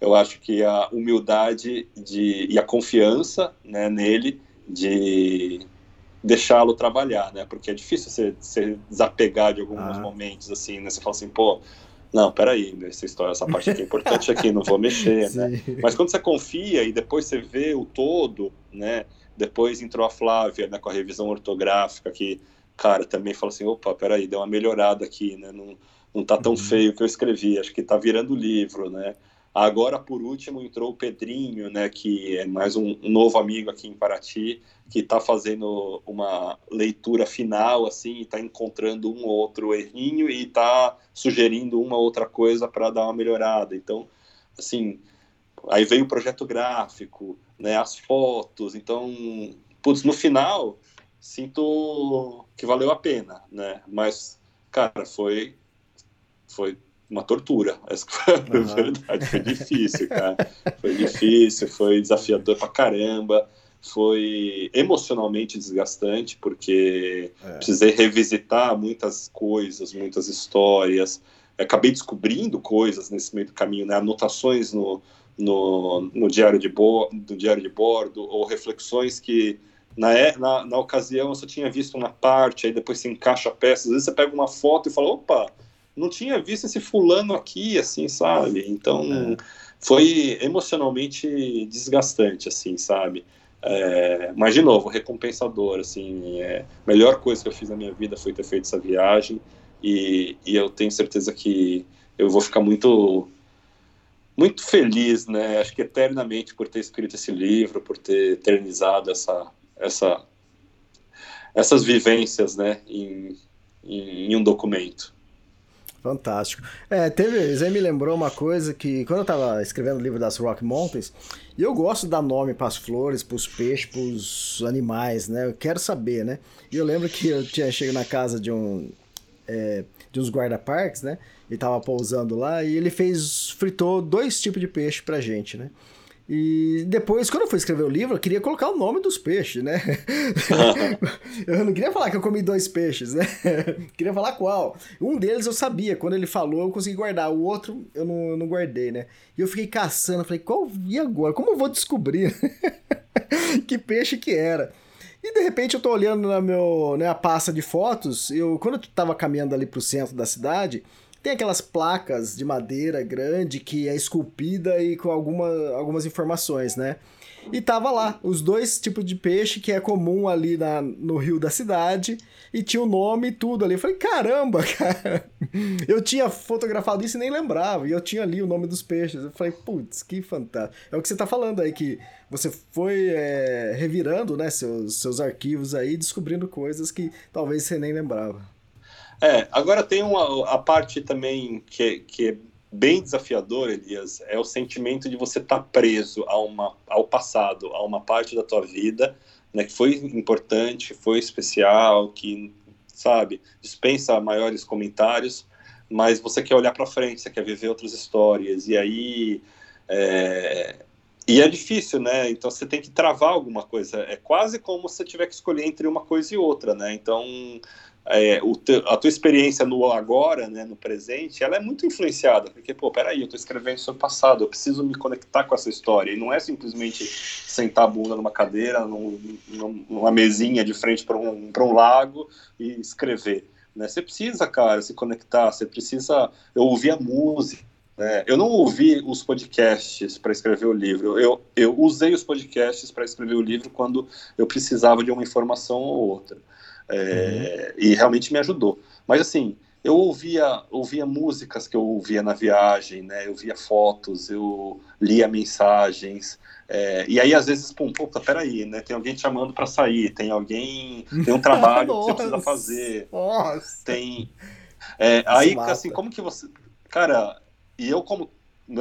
eu acho que a humildade de, e a confiança, né, nele, de deixá-lo trabalhar, né? Porque é difícil você se desapegar de alguns ah. momentos, assim, né? Você fala assim, pô, não, peraí, essa história, essa parte aqui é importante aqui, não vou mexer, né? Mas quando você confia e depois você vê o todo, né? Depois entrou a Flávia, né, com a revisão ortográfica, que, cara, também fala assim, opa, peraí, deu uma melhorada aqui, né? Não, não tá tão uhum. feio o que eu escrevi, acho que tá virando livro, né? Agora, por último, entrou o Pedrinho, né, que é mais um novo amigo aqui em Paraty, que está fazendo uma leitura final, assim, está encontrando um ou outro errinho e está sugerindo uma outra coisa para dar uma melhorada. Então, assim, aí veio o projeto gráfico, né, as fotos. Então, putz, no final, sinto que valeu a pena, né? Mas, cara, foi... foi uma tortura, essa foi a uhum. verdade, foi difícil, cara, foi difícil, foi desafiador pra caramba, foi emocionalmente desgastante, porque é. precisei revisitar muitas coisas, muitas histórias, eu acabei descobrindo coisas nesse meio do caminho, né? Anotações no, no, no, diário de bo- no diário de bordo, ou reflexões que Na, na, na ocasião eu só tinha visto uma parte, aí depois se encaixa a peça, às vezes você pega uma foto e fala, opa, não tinha visto esse fulano aqui, assim, sabe? Então, é. foi emocionalmente desgastante, assim, sabe? É, mas, de novo, recompensador, assim, é, a melhor coisa que eu fiz na minha vida foi ter feito essa viagem, e, e eu tenho certeza que eu vou ficar muito muito feliz, né? Acho que eternamente por ter escrito esse livro, por ter eternizado essa, essa, essas vivências, né? Em, em, em um documento. Fantástico. É, teve, você me lembrou uma coisa que, quando eu estava escrevendo o livro das Rock Mountains, e eu gosto de dar nome para as flores, para os peixes, para os animais, né? Eu quero saber, né? E eu lembro que eu tinha chego na casa de um... É, de uns guarda-parques, né? Ele tava pousando lá e ele fez, fritou dois tipos de peixe pra gente, né? E depois, quando eu fui escrever o livro, eu queria colocar o nome dos peixes, né? Eu não queria falar que eu comi dois peixes, né? Eu queria falar qual. Um deles eu sabia, quando ele falou eu consegui guardar, o outro eu não, eu não guardei, né? E eu fiquei caçando, falei, qual? E agora? Como eu vou descobrir que peixe que era? E de repente eu tô olhando na minha, né, pasta de fotos, eu, quando eu tava caminhando ali pro centro da cidade, tem aquelas placas de madeira grande que é esculpida e com alguma, algumas informações, né? E tava lá, os dois tipos de peixe que é comum ali na, no rio da cidade, e tinha o nome e tudo ali. Eu falei, caramba, cara, eu tinha fotografado isso e nem lembrava, e eu tinha ali o nome dos peixes. Eu falei, putz, que fantástico. É o que você tá falando aí, que você foi é, revirando, né, seus, seus arquivos aí, descobrindo coisas que talvez você nem lembrava. É, agora tem uma, a parte também que, que é bem desafiadora, Elias, é o sentimento de você estar tá preso a uma, ao passado, a uma parte da tua vida, né, que foi importante, foi especial, que, sabe, dispensa maiores comentários, mas você quer olhar para frente, você quer viver outras histórias, e aí... É, e é difícil, né, então você tem que travar alguma coisa, é quase como se você tiver que escolher entre uma coisa e outra, né, então... É, o te, a tua experiência no agora, né, no presente, ela é muito influenciada, porque, pô, peraí, eu tô escrevendo sobre o passado, eu preciso me conectar com essa história, e não é simplesmente sentar a bunda numa cadeira, num, numa mesinha de frente para um, para um lago e escrever, né, você precisa, cara, se conectar, você precisa, eu ouvi a música, né, eu não ouvi os podcasts para escrever o livro, eu, eu usei os podcasts para escrever o livro quando eu precisava de uma informação ou outra. É, uhum. E realmente me ajudou. Mas assim, eu ouvia, ouvia músicas que eu ouvia na viagem, né? Eu via fotos, eu lia mensagens, é, e aí às vezes, pum, puta, peraí, né? Tem alguém te chamando pra sair, tem alguém, tem um trabalho que você precisa fazer. Nossa. Tem é, aí, mata. Assim, como que você... Cara, e eu como...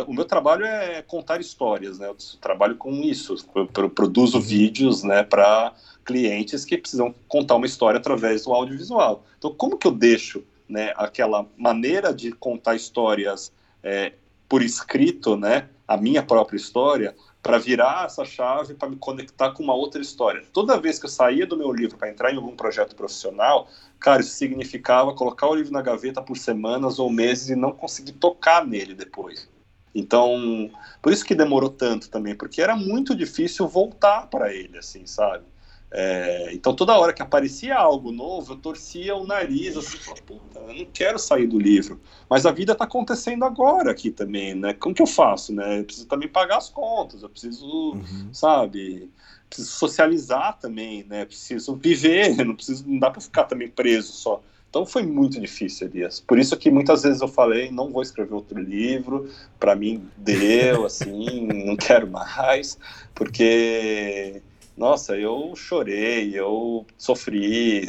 O meu trabalho é contar histórias, né? Eu trabalho com isso, eu produzo vídeos, né, para clientes que precisam contar uma história através do audiovisual. Então, como que eu deixo, né, aquela maneira de contar histórias é, por escrito, né, a minha própria história, para virar essa chave, para me conectar com uma outra história? Toda vez que eu saía do meu livro para entrar em algum projeto profissional, cara, isso significava colocar o livro na gaveta por semanas ou meses e não conseguir tocar nele depois. Então, por isso que demorou tanto também, porque era muito difícil voltar para ele, assim, sabe? É, então, toda hora que aparecia algo novo, eu torcia o nariz, assim, puta, eu não quero sair do livro. Mas a vida está acontecendo agora aqui também, né? Como que eu faço, né? Eu preciso também pagar as contas, eu preciso, uhum. sabe... Preciso socializar também, né? Preciso viver, não, preciso, não dá para ficar também preso só. Então foi muito difícil, Elias. Por isso que muitas vezes eu falei, não vou escrever outro livro, para mim deu, assim, não quero mais, porque, nossa, eu chorei, eu sofri,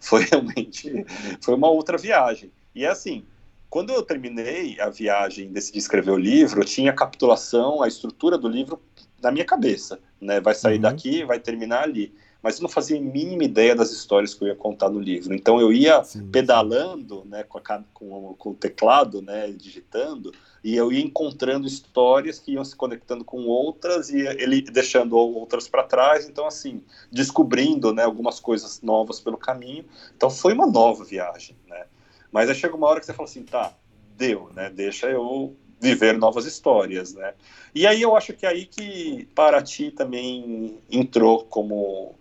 foi realmente, foi uma outra viagem. E é assim, quando eu terminei a viagem e decidi escrever o livro, eu tinha a capitulação, a estrutura do livro na minha cabeça, né? Vai sair uhum. daqui, vai terminar ali. Mas eu não fazia a mínima ideia das histórias que eu ia contar no livro. Então eu ia Sim. pedalando, né, com, a, com, com o teclado, né, digitando, e eu ia encontrando histórias que iam se conectando com outras e ele deixando outras para trás. Então, assim, descobrindo, né, algumas coisas novas pelo caminho. Então foi uma nova viagem, né? Mas aí chega uma hora que você fala assim, tá, deu, né? Deixa eu viver novas histórias, né? E aí eu acho que é aí que Paraty também entrou como...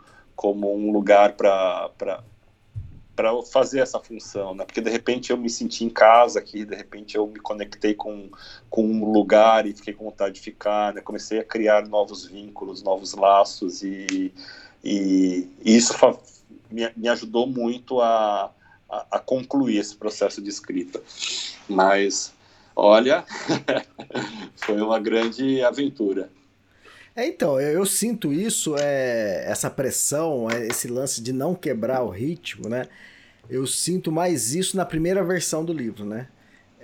como um lugar para fazer essa função, né? Porque de repente eu me senti em casa aqui, de repente eu me conectei com, com um lugar e fiquei com vontade de ficar, né? Comecei a criar novos vínculos, novos laços e, e, e isso fa- me, me ajudou muito a, a, a concluir esse processo de escrita. Mas, olha, Foi uma grande aventura. É, então, eu, eu sinto isso, é, essa pressão, é, esse lance de não quebrar o ritmo, né? Eu sinto mais isso na primeira versão do livro, né?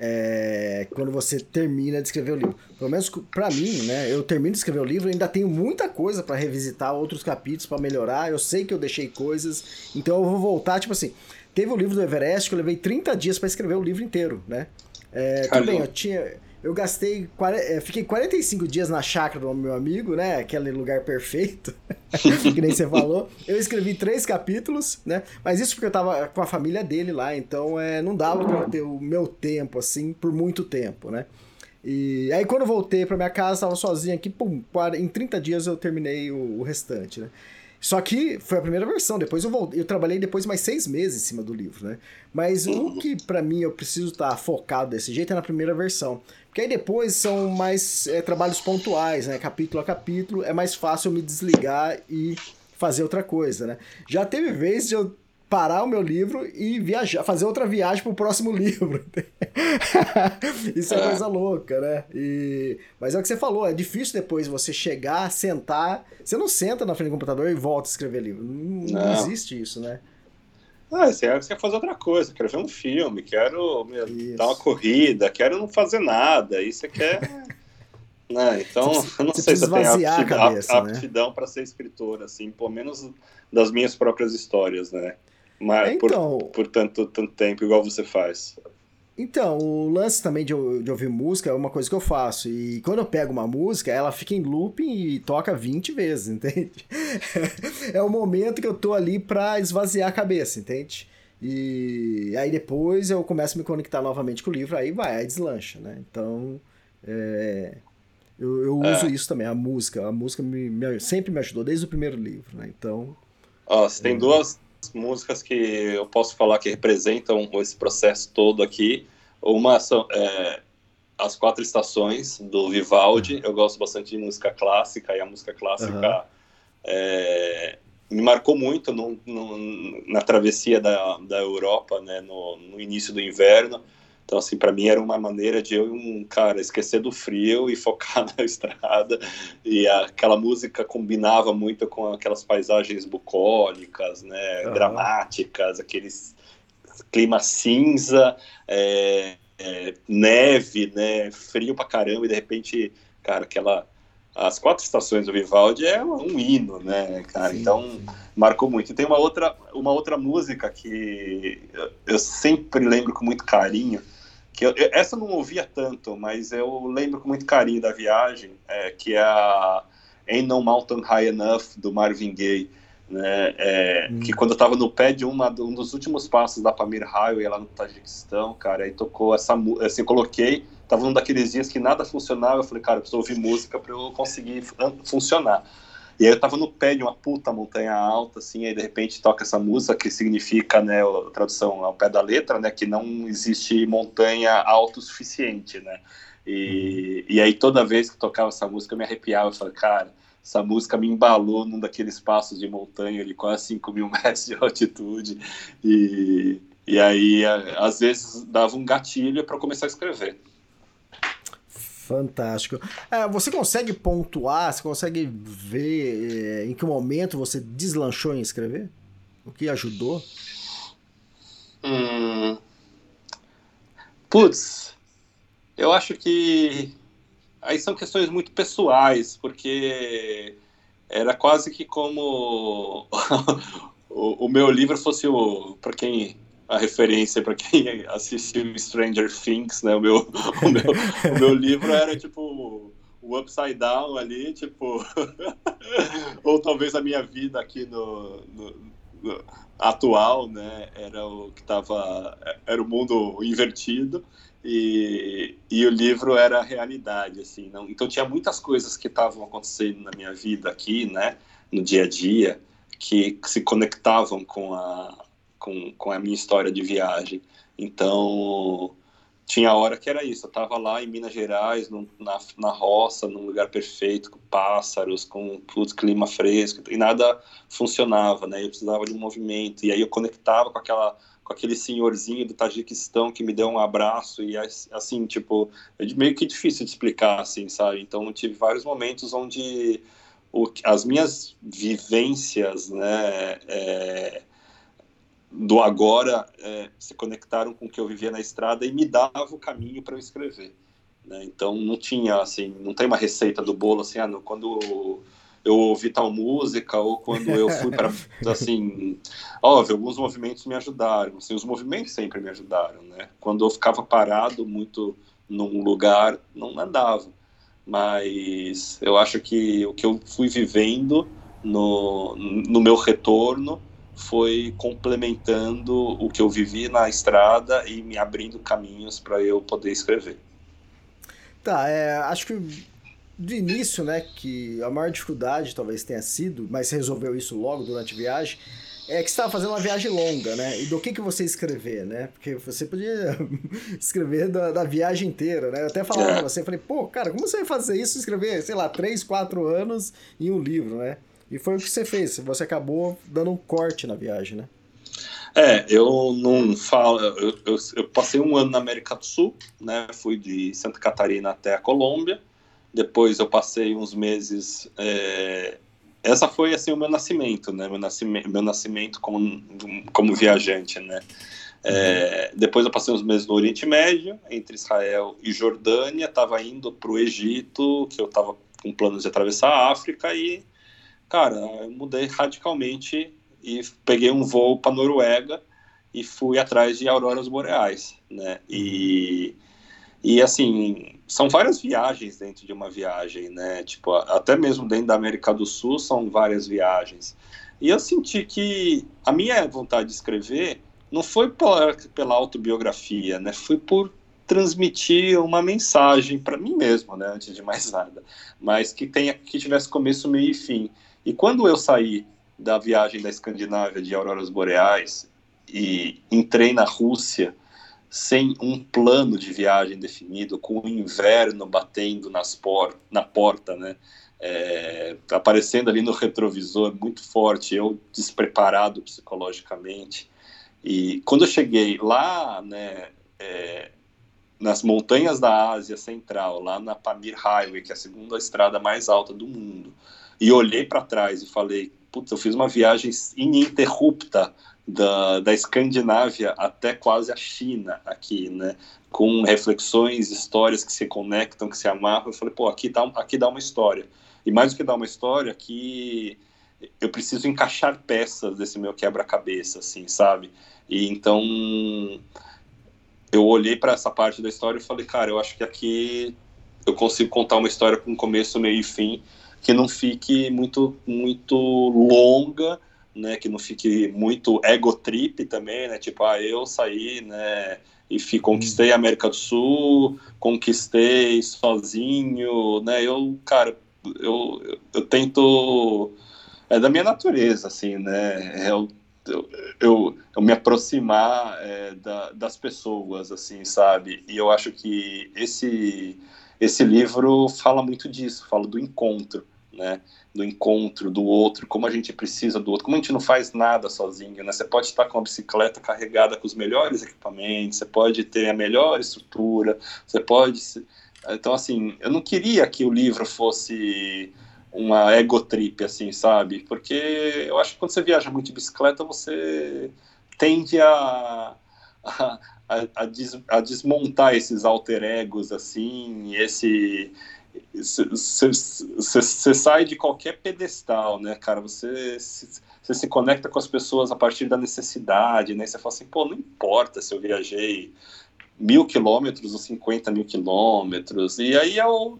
É, quando você termina de escrever o livro. Pelo menos pra mim, né? Eu termino de escrever o livro e ainda tenho muita coisa pra revisitar, outros capítulos pra melhorar. Eu sei que eu deixei coisas, então eu vou voltar, tipo assim... Teve o livro do Everest que eu levei trinta dias pra escrever o livro inteiro, né? É, tudo bem, eu tinha... Eu gastei, fiquei quarenta e cinco dias na chácara do meu amigo, né? Aquele lugar perfeito, que nem você falou. Eu escrevi três capítulos, né? Mas isso porque eu tava com a família dele lá, então é, não dava pra ter o meu tempo, assim, por muito tempo, né? E aí quando eu voltei pra minha casa, tava sozinho aqui, pum, em trinta dias eu terminei o, o restante, né? Só que foi a primeira versão, depois eu, voltei, eu trabalhei depois mais seis meses em cima do livro, né? Mas o que pra mim eu preciso estar focado desse jeito é na primeira versão. Porque aí depois são mais é, trabalhos pontuais, né? Capítulo a capítulo, é mais fácil eu me desligar e fazer outra coisa, né? Já teve vezes de eu parar o meu livro e viajar, fazer outra viagem pro próximo livro. Isso é coisa louca, né? E... Mas é o que você falou, é difícil depois você chegar, sentar... Você não senta na frente do computador e volta a escrever livro. Não, não. existe isso, né? Ah, você quer fazer outra coisa, quero ver um filme, quero isso. dar uma corrida, quero não fazer nada, aí você quer... Né? Então, você, eu não sei se eu tenho aptidão, cabeça, aptidão né? para ser escritor, assim, pelo menos das minhas próprias histórias, né? Mas então, por, por tanto, tanto tempo, igual você faz. Então, o lance também de, de ouvir música é uma coisa que eu faço. E quando eu pego uma música, ela fica em looping e toca vinte vezes, entende? É o momento que eu tô ali pra esvaziar a cabeça, entende? E aí depois eu começo a me conectar novamente com o livro, aí vai, aí deslancha, né? Então, é... eu, eu uso é. isso também, a música. A música me, me, sempre me ajudou, desde o primeiro livro, né? Então... Ó, você tem é... duas... músicas que eu posso falar que representam esse processo todo aqui. Uma são é, As Quatro Estações, do Vivaldi. Uhum. Eu gosto bastante de música clássica, e a música clássica uhum. é, me marcou muito no, no, na travessia da, da Europa, né, no, no início do inverno. Então, assim, para mim era uma maneira de eu e um cara esquecer do frio e focar na estrada. E aquela música combinava muito com aquelas paisagens bucólicas, né, uhum. dramáticas, aqueles clima cinza, é, é, neve, né, frio pra caramba. E de repente, cara, aquela... As Quatro Estações do Vivaldi é um hino, né, cara? Sim, então, sim. marcou muito. E tem uma outra, uma outra música que eu sempre lembro com muito carinho. Que eu, essa eu não ouvia tanto, mas eu lembro com muito carinho da viagem, é, que é a Ain't No Mountain High Enough, do Marvin Gaye, né? É, hum. Que quando eu tava no pé de uma, um dos últimos passos da Pamir Highway, lá no Tajiquistão, cara, aí tocou essa música, assim, coloquei, tava num daqueles dias que nada funcionava, eu falei, cara, eu preciso ouvir música pra eu conseguir funcionar. E aí eu tava no pé de uma puta montanha alta, assim, aí de repente toca essa música, que significa, né, a tradução ao pé da letra, né, que não existe montanha alta o suficiente, né, e, e aí toda vez que tocava essa música eu me arrepiava, eu falei, cara, essa música me embalou num daqueles passos de montanha, ali quase cinco mil metros de altitude, e, e aí a, às vezes dava um gatilho pra começar a escrever. Fantástico. É, você consegue pontuar, você consegue ver é, em que momento você deslanchou em escrever? O que ajudou? Hum. Putz, eu acho que aí são questões muito pessoais, porque era quase que como o, o meu livro fosse o... Para quem... a referência para quem assistiu Stranger Things, né, o meu, o meu, o meu livro era tipo o Upside Down ali, tipo, ou talvez a minha vida aqui no, no, no atual, né, era o que tava, era o mundo invertido, e, e o livro era a realidade, assim, não, então tinha muitas coisas que estavam acontecendo na minha vida aqui, né, no dia a dia, que se conectavam com a Com, com a minha história de viagem. Então, tinha hora que era isso. Eu estava lá em Minas Gerais, no, na, na roça, num lugar perfeito, com pássaros, com tudo, clima fresco, e nada funcionava, né? Eu precisava de um movimento. E aí eu conectava com aquela com aquele senhorzinho do Tajiquistão que me deu um abraço, e assim, tipo, é meio que difícil de explicar, assim, sabe? Então tive vários momentos onde o, as minhas vivências, né, é, do agora é, se conectaram com o que eu vivia na estrada e me dava o caminho para eu escrever, né? Então não tinha, assim, não tem uma receita do bolo, assim, ah, não, quando eu ouvi tal música, ou quando eu fui para, assim, óbvio, alguns movimentos me ajudaram, assim, os movimentos sempre me ajudaram, né? Quando eu ficava parado muito num lugar, não andava, mas eu acho que o que eu fui vivendo no, no meu retorno foi complementando o que eu vivi na estrada e me abrindo caminhos para eu poder escrever. Tá, é, acho que do início, né, que a maior dificuldade talvez tenha sido, mas você resolveu isso logo durante a viagem, é que você estava fazendo uma viagem longa, né? E do que, que você escrever, né? Porque você podia escrever da, da viagem inteira, né? Eu até falava com você, falei, pô, cara, como você vai fazer isso, escrever, sei lá, três, quatro anos em um livro, né? E foi o que você fez, você acabou dando um corte na viagem, né? É, eu não falo, eu, eu, eu passei um ano na América do Sul, né, fui de Santa Catarina até a Colômbia, depois eu passei uns meses, é, essa foi, assim, o meu nascimento, né, meu nascimento, meu nascimento como, como viajante, né, é, depois eu passei uns meses no Oriente Médio, entre Israel e Jordânia, estava indo para o Egito, que eu estava com planos de atravessar a África e, cara, eu mudei radicalmente e peguei um voo para Noruega e fui atrás de auroras boreais, né? E, e, assim, são várias viagens dentro de uma viagem, né? Tipo, até mesmo dentro da América do Sul são várias viagens. E eu senti que a minha vontade de escrever não foi pela, pela autobiografia, né? Foi por transmitir uma mensagem para mim mesmo, né? Antes de mais nada. Mas que, tenha, que tivesse começo, meio e fim. E quando eu saí da viagem da Escandinávia de auroras boreais e entrei na Rússia sem um plano de viagem definido, com o inverno batendo nas por, na porta, né? É, aparecendo ali no retrovisor muito forte, eu despreparado psicologicamente. E quando eu cheguei lá, né, é, nas montanhas da Ásia Central, lá na Pamir Highway, que é a segunda estrada mais alta do mundo, e olhei para trás e falei, putz, eu fiz uma viagem ininterrupta da, da Escandinávia até quase a China aqui, né? Com reflexões, histórias que se conectam, que se amarram. Eu falei, pô, aqui dá, aqui dá uma história. E mais do que dá uma história, aqui eu preciso encaixar peças desse meu quebra-cabeça, assim, sabe? E então eu olhei para essa parte da história e falei, cara, eu acho que aqui eu consigo contar uma história com começo, meio e fim, que não fique muito, muito longa, né? Que não fique muito egotrip também, né? Tipo, ah, eu saí, né? E fui, conquistei a América do Sul, conquistei sozinho, né? Eu, cara, eu, eu, eu tento... É da minha natureza, assim, né? Eu, eu, eu, eu me aproximar é, da, das pessoas, assim, sabe? E eu acho que esse... Esse livro fala muito disso, fala do encontro, né? Do encontro, do outro, como a gente precisa do outro, como a gente não faz nada sozinho, né? Você pode estar com a bicicleta carregada com os melhores equipamentos, você pode ter a melhor estrutura, você pode... Então, assim, eu não queria que o livro fosse uma egotrip, assim, sabe? Porque eu acho que quando você viaja muito de bicicleta, você tende a... a... A, a, des, a desmontar esses alter egos, assim, esse... Você sai de qualquer pedestal, né, cara? Você se, se conecta com as pessoas a partir da necessidade, né? Você fala assim, pô, não importa se eu viajei mil quilômetros ou cinquenta mil quilômetros. E aí eu,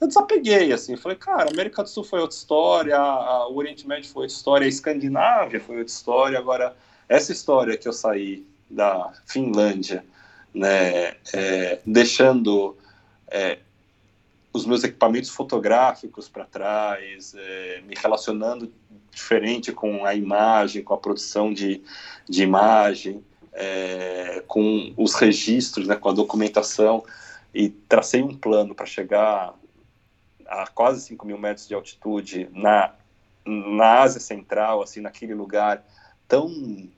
eu desapeguei, assim. Falei, cara, a América do Sul foi outra história, a, o Oriente Médio foi outra história, a Escandinávia foi outra história. Agora, essa história que eu saí da Finlândia, né, é, deixando é, os meus equipamentos fotográficos para trás, é, me relacionando diferente com a imagem, com a produção de, de imagem, é, com os registros, né, com a documentação, e tracei um plano para chegar a quase cinco mil metros de altitude na, na Ásia Central, assim, naquele lugar tão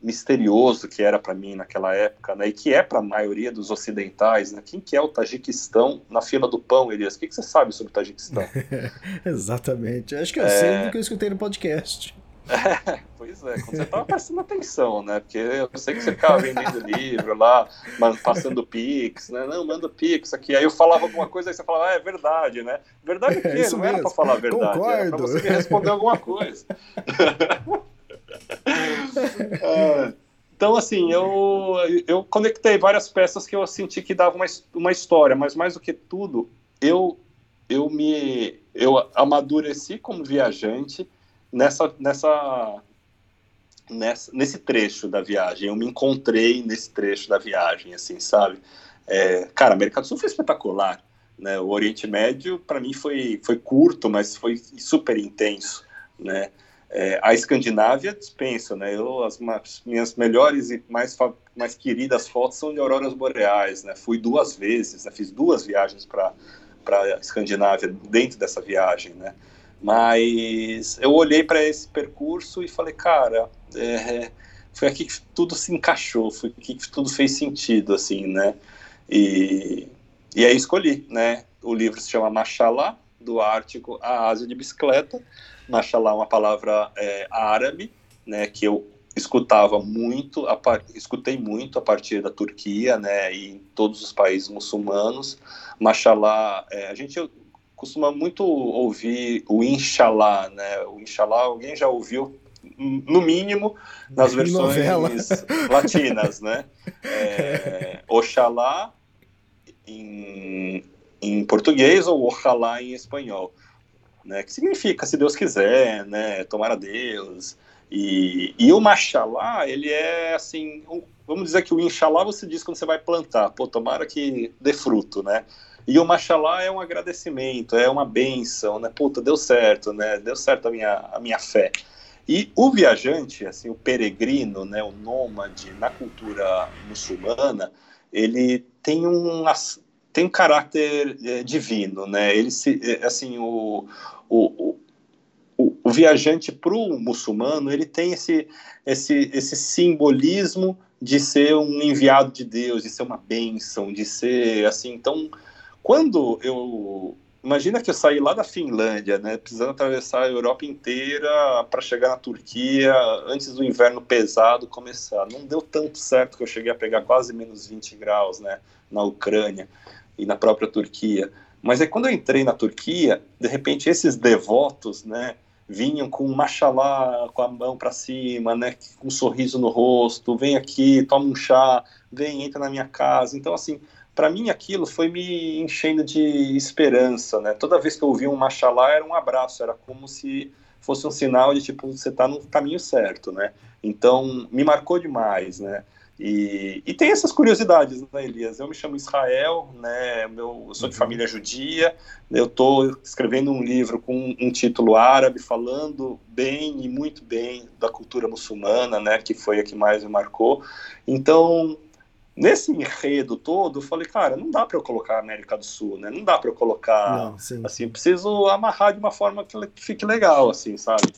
misterioso que era para mim naquela época, né, e que é para a maioria dos ocidentais, né? Quem que é o Tajiquistão na fila do pão, Elias? O que, que você sabe sobre o Tajiquistão? Exatamente, acho que eu é... sei do que eu escutei no podcast. É, pois é, quando você estava prestando atenção, né? Porque eu sei que você ficava vendendo livro lá, passando pix, né? Não, manda pix aqui. Aí eu falava alguma coisa, aí você falava, ah, é verdade, né? Verdade o quê? É, não mesmo. Era para falar a verdade, concordo. Era para você me responder alguma coisa. é, então, assim, eu, eu conectei várias peças que eu senti que davam uma, uma história, mas mais do que tudo, eu, eu me eu amadureci como viajante. Nessa, nessa, nessa, nesse trecho da viagem, eu me encontrei nesse trecho da viagem, assim, sabe? É, cara, a América do Sul foi espetacular, né? O Oriente Médio, para mim, foi, foi curto, mas foi super intenso, né? É, a Escandinávia, dispenso, né? Eu, as, as minhas melhores e mais, mais queridas fotos são de auroras boreais, né? Fui duas vezes, né? Fiz duas viagens para a Escandinávia dentro dessa viagem, né? Mas eu olhei para esse percurso e falei, cara, é, foi aqui que tudo se encaixou, foi aqui que tudo fez sentido, assim, né? E, e aí escolhi, né? O livro se chama Mashallah, do Ártico à Ásia de Bicicleta. Mashallah é uma palavra é, árabe, né? Que eu escutava muito, a par... escutei muito a partir da Turquia, né? E em todos os países muçulmanos. Mashallah, é, a gente... costuma muito ouvir o Inshallah, né? O Inshallah alguém já ouviu, no mínimo, nas de versões novela. Latinas, né? É, Oxalá em, em português ou Oxalá em espanhol, né? Que significa, se Deus quiser, né? Tomara a Deus. E, e o Mashallah, ele é assim, um, vamos dizer que o Inshallah você diz quando você vai plantar, pô, tomara que dê fruto, né? E o Machalá é um agradecimento, é uma bênção, né? Puta, deu certo, né? Deu certo a minha, a minha fé. E o viajante, assim, o peregrino, né? O nômade na cultura muçulmana, ele tem um, tem um caráter é, divino, né? Ele se, assim, o, o, o, o viajante pro muçulmano, ele tem esse, esse, esse simbolismo de ser um enviado de Deus, de ser uma bênção, de ser, assim, então... Quando eu... Imagina que eu saí lá da Finlândia, né? Precisando atravessar a Europa inteira para chegar na Turquia antes do inverno pesado começar. Não deu tanto certo que eu cheguei a pegar quase menos vinte graus, né? Na Ucrânia e na própria Turquia. Mas aí quando eu entrei na Turquia, de repente esses devotos, né? Vinham com um machalá, com a mão para cima, né? Com um sorriso no rosto. Vem aqui, toma um chá. Vem, entra na minha casa. Então, assim... Para mim, aquilo foi me enchendo de esperança, né? Toda vez que eu ouvia um Machalá, era um abraço, era como se fosse um sinal de, tipo, você tá no caminho certo, né? Então, me marcou demais, né? E, e tem essas curiosidades, né, Elias? Eu me chamo Israel, né? Meu, eu sou de família judia, eu tô escrevendo um livro com um título árabe, falando bem e muito bem da cultura muçulmana, né? Que foi a que mais me marcou. Então... Nesse enredo todo, eu falei, cara, não dá para eu colocar a América do Sul, né? Não dá para eu colocar, não, assim, preciso amarrar de uma forma que fique legal, assim, sabe?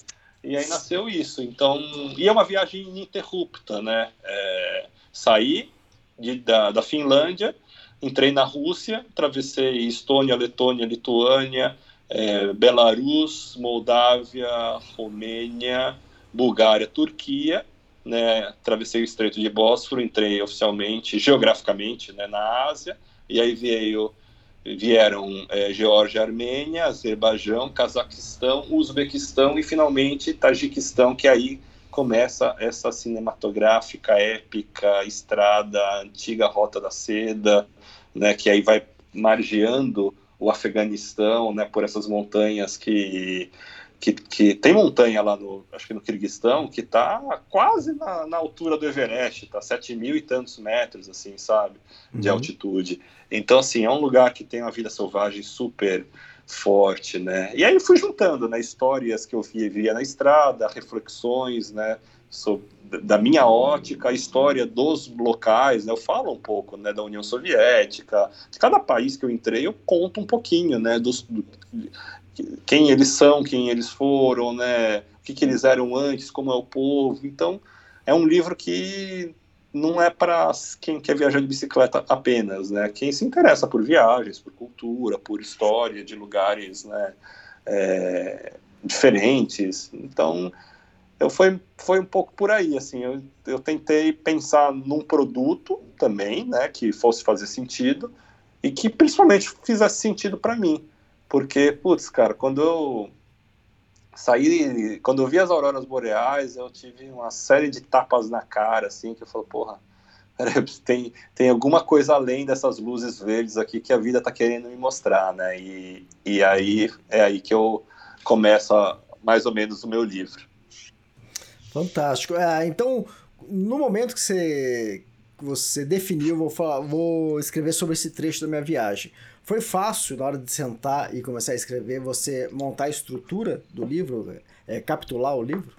E aí nasceu isso, então... E é uma viagem ininterrupta, né? É, saí de, da, da Finlândia, entrei na Rússia, atravessei Estônia, Letônia, Lituânia, é, Belarus, Moldávia, Romênia, Bulgária, Turquia... Né, atravessei o Estreito de Bósforo, entrei oficialmente, geograficamente, né, na Ásia, e aí veio, vieram é, Geórgia, Armênia, Azerbaijão, Cazaquistão, Uzbequistão e, finalmente, Tajiquistão, que aí começa essa cinematográfica, épica, estrada, antiga Rota da Seda, né, que aí vai margeando o Afeganistão, né, por essas montanhas que... Que, que tem montanha lá, no, acho que no Quirguistão, que está quase na, na altura do Everest, está sete mil e tantos metros, assim, sabe, de uhum. altitude. Então, assim, é um lugar que tem uma vida selvagem super forte, né? E aí fui juntando, né, histórias que eu via na estrada, reflexões, né, sobre, da minha ótica, a história dos locais, né? Eu falo um pouco, né, da União Soviética, de cada país que eu entrei, eu conto um pouquinho, né, dos... Do, quem eles são, quem eles foram, né? O que, que eles eram antes, como é o povo. Então, é um livro que não é para quem quer viajar de bicicleta apenas, né? Quem se interessa por viagens, por cultura, por história de lugares, né, é, diferentes. Então, eu foi, foi um pouco por aí, assim. Eu, eu tentei pensar num produto também, né, que fosse fazer sentido e que principalmente fizesse sentido para mim. Porque, putz, cara, quando eu saí, quando eu vi as auroras boreais, eu tive uma série de tapas na cara, assim, que eu falo, porra, tem, tem alguma coisa além dessas luzes verdes aqui que a vida tá querendo me mostrar, né? E, e aí é aí que eu começo a, mais ou menos o meu livro. Fantástico. Ah, então, no momento que você, que você definiu, vou, falar, vou escrever sobre esse trecho da minha viagem. Foi fácil, na hora de sentar e começar a escrever, você montar a estrutura do livro, é, capitular o livro?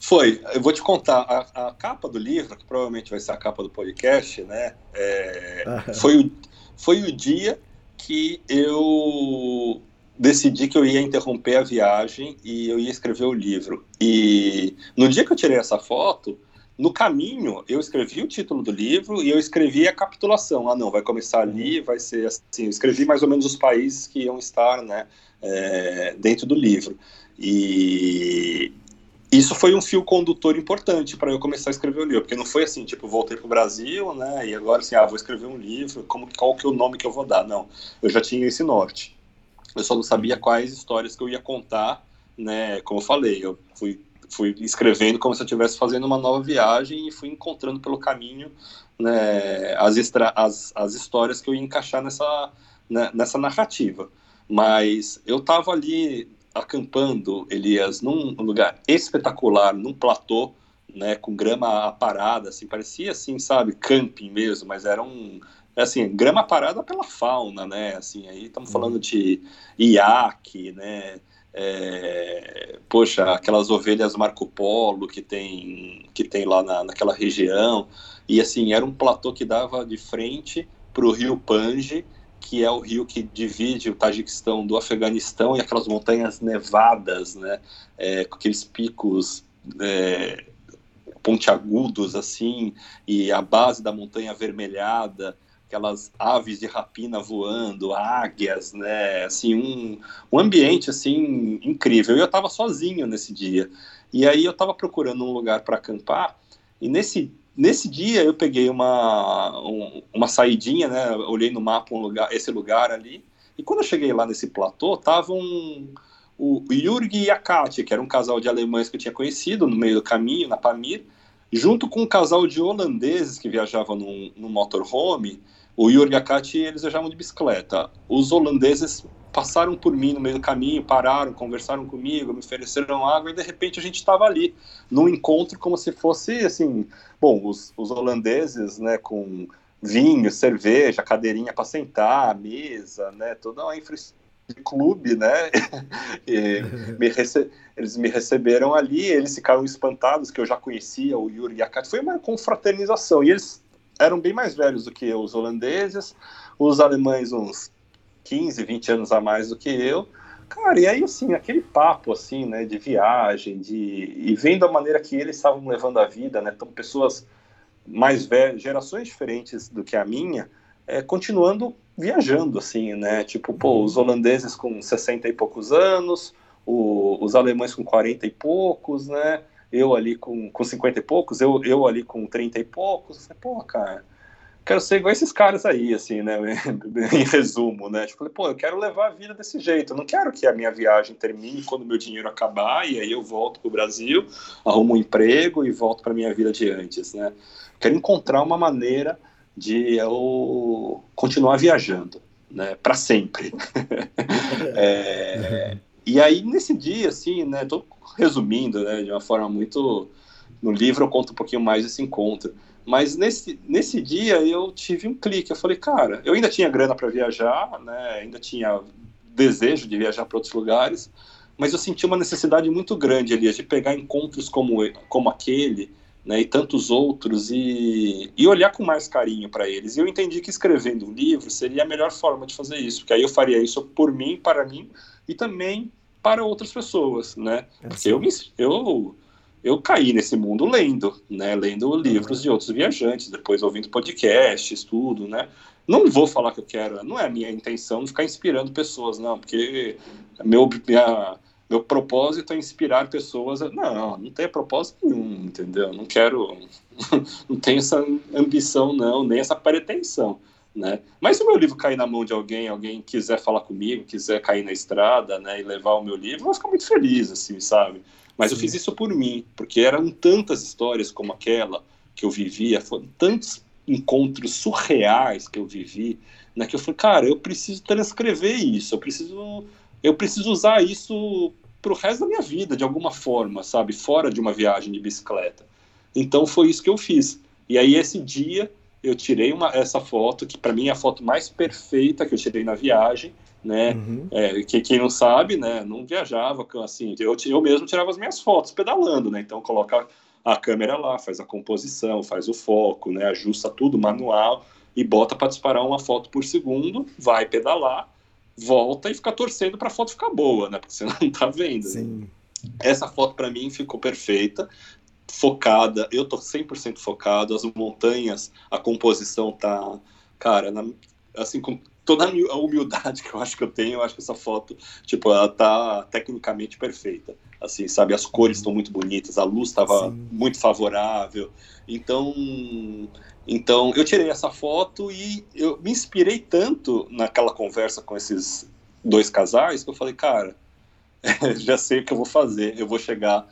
Foi. Eu vou te contar. A, a capa do livro, que provavelmente vai ser a capa do podcast, né? É, foi, o, foi o dia que eu decidi que eu ia interromper a viagem e eu ia escrever o livro. E no dia que eu tirei essa foto, no caminho, eu escrevi o título do livro e eu escrevi a capitulação. Ah, não, vai começar ali, vai ser assim. Eu escrevi mais ou menos os países que iam estar, né, é, dentro do livro. E isso foi um fio condutor importante para eu começar a escrever o livro, porque não foi assim, tipo, voltei para o Brasil, né, e agora assim, ah, vou escrever um livro, como, qual que é o nome que eu vou dar? Não, eu já tinha esse norte. Eu só não sabia quais histórias que eu ia contar, né, como eu falei, eu fui... fui escrevendo como se eu estivesse fazendo uma nova viagem e fui encontrando pelo caminho, né, as, extra, as, as histórias que eu ia encaixar nessa, né, nessa narrativa. Mas eu estava ali acampando, Elias, num lugar espetacular, num platô, né, com grama aparada, assim, parecia assim, sabe, camping mesmo, mas era um... assim, grama parada pela fauna, né, assim, aí estamos falando de iaque, né, É, poxa, aquelas ovelhas Marco Polo que tem, que tem lá na, naquela região. E assim, era um platô que dava de frente para o rio Panji, que é o rio que divide o Tajiquistão do Afeganistão, e aquelas montanhas nevadas, né, é, com aqueles picos é, pontiagudos assim, e a base da montanha avermelhada, aquelas aves de rapina voando, águias, né, assim, um, um ambiente, assim, incrível. Eu estava sozinho nesse dia, e aí eu estava procurando um lugar para acampar, e nesse, nesse dia eu peguei uma, um, uma saidinha, né, olhei no mapa um lugar, esse lugar ali, e quando eu cheguei lá nesse platô, tava um, o Jürgen e a Kathi, que era um casal de alemães que eu tinha conhecido no meio do caminho, na Pamir, junto com um casal de holandeses que viajavam num, num motorhome. O Jürgen e a Kathi, eles viajavam de bicicleta. Os holandeses passaram por mim no meio do caminho, pararam, conversaram comigo, me ofereceram água e, de repente, a gente estava ali, num encontro como se fosse, assim... Bom, os, os holandeses, né, com vinho, cerveja, cadeirinha para sentar, mesa, né, toda uma infraestrutura de clube, né, e me rece... eles me receberam ali, eles ficaram espantados, que eu já conhecia o Jürgen e a Kathi. Foi uma confraternização, e eles... eram bem mais velhos do que eu, os holandeses, os alemães uns quinze, vinte anos a mais do que eu. Cara, e aí, assim, aquele papo, assim, né, de viagem, de... e vendo a maneira que eles estavam levando a vida, né, então pessoas mais velhas, gerações diferentes do que a minha, é, continuando viajando, assim, né, tipo, pô, os holandeses com sessenta e poucos anos, o, os alemães com quarenta e poucos, né, eu ali com, com cinquenta e poucos, eu, eu ali com trinta e poucos. Falei, pô, cara, quero ser igual esses caras aí, assim, né, em resumo, né, tipo, pô, eu quero levar a vida desse jeito, eu não quero que a minha viagem termine quando meu dinheiro acabar, e aí eu volto pro Brasil, arrumo um emprego e volto pra minha vida de antes, né, quero encontrar uma maneira de eu continuar viajando, né, pra sempre. é... E aí, nesse dia, assim, né, tô resumindo, né, de uma forma muito... No livro eu conto um pouquinho mais desse encontro. Mas nesse, nesse dia eu tive um clique, eu falei, cara, eu ainda tinha grana para viajar, né, ainda tinha desejo de viajar para outros lugares, mas eu senti uma necessidade muito grande, Elias, de pegar encontros como, como aquele, né, e tantos outros, e, e olhar com mais carinho para eles. E eu entendi que escrevendo um livro seria a melhor forma de fazer isso, porque aí eu faria isso por mim, para mim, e também para outras pessoas, né? É assim. eu, me, eu, eu caí nesse mundo lendo, né? Lendo livros de outros viajantes, depois ouvindo podcasts, tudo, né? Não vou falar que eu quero, não é a minha intenção ficar inspirando pessoas, não, porque meu, minha, meu propósito é inspirar pessoas. Não, não tem propósito nenhum, entendeu? Não quero, não tenho essa ambição, não, nem essa pretensão, né? Mas se o meu livro cair na mão de alguém, alguém quiser falar comigo, quiser cair na estrada, né, e levar o meu livro, eu vou ficar muito feliz, assim, sabe? Mas Sim. eu fiz isso por mim, porque eram tantas histórias como aquela que eu vivia, foram tantos encontros surreais que eu vivi, né, que eu falei, cara, eu preciso transcrever isso, eu preciso, eu preciso usar isso pro resto da minha vida, de alguma forma, sabe, fora de uma viagem de bicicleta. Então foi isso que eu fiz. E aí esse dia eu tirei uma, essa foto, que para mim é a foto mais perfeita que eu tirei na viagem, né? Uhum. É, que, quem não sabe, né, não viajava, assim, eu, eu mesmo tirava as minhas fotos pedalando, né? Então coloca a câmera lá, faz a composição, faz o foco, né, ajusta tudo manual e bota para disparar uma foto por segundo, vai pedalar, volta e fica torcendo para a foto ficar boa, né? Porque você não tá vendo. Sim. Essa foto para mim ficou perfeita, focada, eu tô cem por cento focado, as montanhas, a composição tá, cara, na, assim, com toda a humildade que eu acho que eu tenho, eu acho que essa foto, tipo, ela tá tecnicamente perfeita, assim, sabe, as cores estão muito bonitas, a luz estava muito favorável, então, então eu tirei essa foto e eu me inspirei tanto naquela conversa com esses dois casais, que eu falei, cara, já sei o que eu vou fazer, eu vou chegar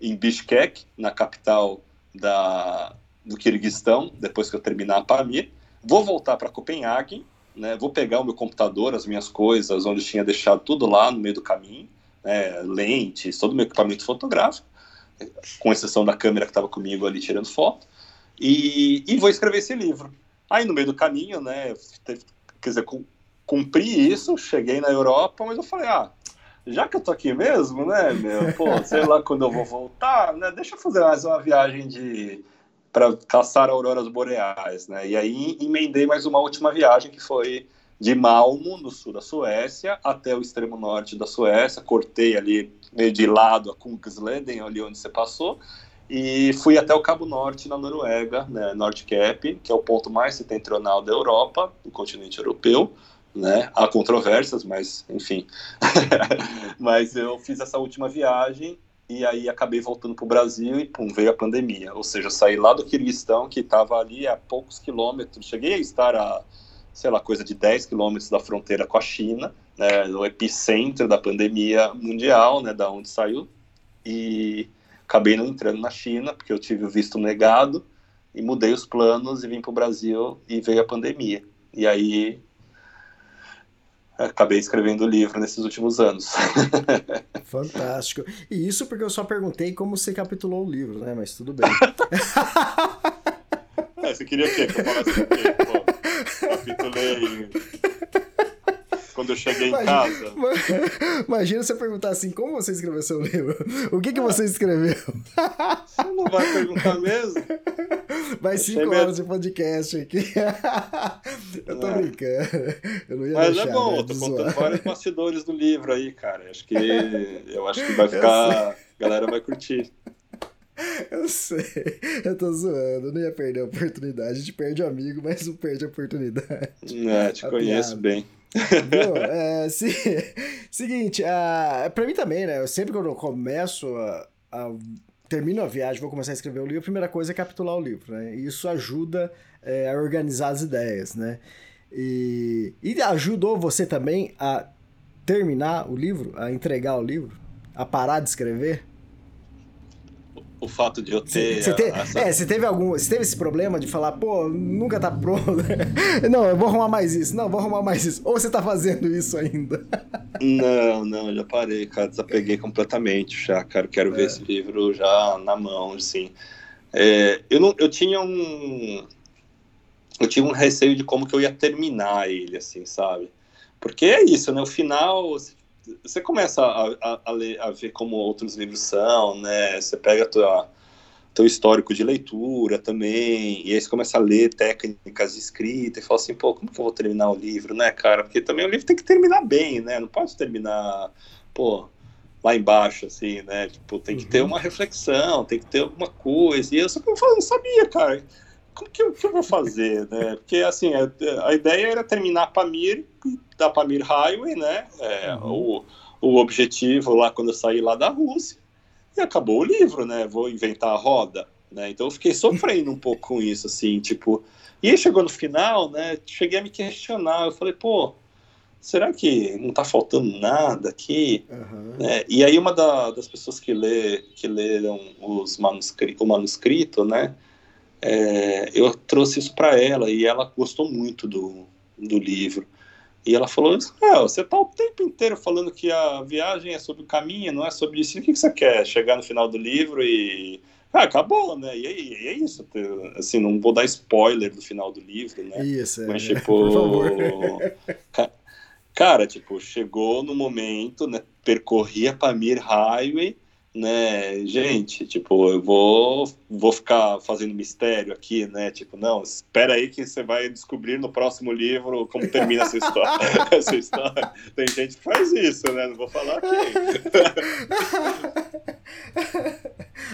em Bishkek, na capital da, do Quirguistão, depois que eu terminar a Pamir, vou voltar para Copenhague, né, vou pegar o meu computador, as minhas coisas, onde eu tinha deixado tudo lá no meio do caminho, né, lentes, todo o meu equipamento fotográfico, com exceção da câmera que estava comigo ali tirando foto, e, e vou escrever esse livro. Aí no meio do caminho, né, quer dizer, cumpri isso, cheguei na Europa, mas eu falei, ah, já que eu tô aqui mesmo, né, meu, pô, sei lá quando eu vou voltar, né, deixa eu fazer mais uma viagem de... para caçar auroras boreais, né? E aí emendei mais uma última viagem que foi de Malmo, no sul da Suécia, até o extremo norte da Suécia, cortei ali meio de lado a Kungsleden, ali onde você passou, e fui até o Cabo Norte, na Noruega, né, Nordcap, que é o ponto mais setentrional da Europa, do continente europeu, né? Há controvérsias, mas enfim. Mas eu fiz essa última viagem e aí acabei voltando para o Brasil e pum, veio a pandemia. Ou seja, eu saí lá do Quirguistão, que estava ali a poucos quilômetros, cheguei a estar a, sei lá, coisa de dez quilômetros da fronteira com a China, né, no epicentro da pandemia mundial, né, da onde saiu, e acabei não entrando na China, porque eu tive o visto negado, e mudei os planos e vim para o Brasil, e veio a pandemia. E aí acabei escrevendo o livro nesses últimos anos. Fantástico. E isso porque eu só perguntei como você capitulou o livro, né? Mas tudo bem. É, você queria o quê? Que eu falasse o quê? Pô, capitulei quando eu cheguei imagina, em casa. Imagina você perguntar assim, como você escreveu seu livro? O que que você escreveu? Você não vai perguntar mesmo? Vai cinco horas de podcast aqui. Eu tô é. brincando. Eu não ia Mas deixar, é bom, né, eu tô contando vários bastidores do livro aí, cara. Acho que eu acho que vai ficar. A galera vai curtir. Eu sei, eu tô zoando, não ia perder a oportunidade. A gente perde o amigo, mas não perde a oportunidade. É, te a conheço piada. Bem. Viu? É, se... Seguinte, uh, pra mim também, né? Eu sempre que eu começo a. a... termino a viagem, vou começar a escrever o livro, a primeira coisa é capitular o livro, né? E isso ajuda é, a organizar as ideias, né? E, e ajudou você também a terminar o livro, a entregar o livro, a parar de escrever? O, o fato de eu ter... Você te, essa... É, você teve, algum, você teve esse problema de falar, pô, nunca tá pronto. Não, eu vou arrumar mais isso. Não, vou arrumar mais isso. Ou você tá fazendo isso ainda? Não, não, já parei, cara, desapeguei completamente já, cara, quero é. ver esse livro já na mão, assim, é, eu, não, eu tinha um, eu tinha um receio de como que eu ia terminar ele, assim, sabe, porque é isso, né, o final, você começa a, a, a, ler, a ver como outros livros são, né, você pega a tua... seu histórico de leitura também, e aí você começa a ler técnicas de escrita e fala assim, pô, como que eu vou terminar o livro, né, cara? Porque também o livro tem que terminar bem, né? Não pode terminar, pô, lá embaixo, assim, né? Tipo, tem que uhum. ter uma reflexão, tem que ter alguma coisa. E eu só que eu não sabia, cara, como que eu, que eu vou fazer, né? Porque, assim, a, a ideia era terminar a Pamir, da Pamir Highway, né? É, uhum. o, o objetivo lá, quando eu saí lá da Rússia, e acabou o livro, né? Vou inventar a roda, né? Então eu fiquei sofrendo um pouco com isso, assim, tipo... E aí chegou no final, né? Cheguei a me questionar, eu falei, pô... Será que não tá faltando nada aqui? Uhum. É, e aí uma da, das pessoas que, lê, que leram os manuscrito, o manuscrito, né? É, eu trouxe isso para ela e ela gostou muito do, do livro. E ela falou, ah, você tá o tempo inteiro falando que a viagem é sobre o caminho, não é sobre isso. E o que você quer? Chegar no final do livro e... Ah, acabou, né? E é, é isso. Assim, não vou dar spoiler do final do livro, né? Isso, é. Mas tipo... Por favor. Cara, tipo, chegou no momento, né, percorri a Pamir Highway, né, gente, tipo, eu vou, vou ficar fazendo mistério aqui, né, tipo, não, espera aí que você vai descobrir no próximo livro como termina essa história, essa história. Tem gente que faz isso, né, não vou falar quem.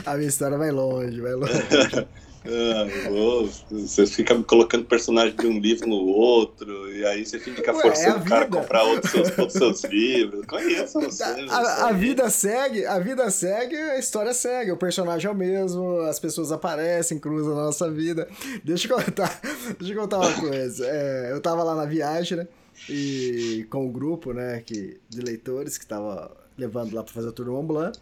A minha história vai longe, vai longe. Ah, você fica colocando personagem de um livro no outro, e aí você fica Ué, forçando é o cara a comprar outros seus, outros seus livros. Conheço você, a, a vida segue, a vida segue, a história segue, o personagem é o mesmo, as pessoas aparecem, cruzam a nossa vida. Deixa eu contar, deixa eu contar uma coisa. É, eu tava lá na viagem, né? E com o um grupo, né, que, de leitores que tava levando lá pra fazer o Tour do Mont Blanc.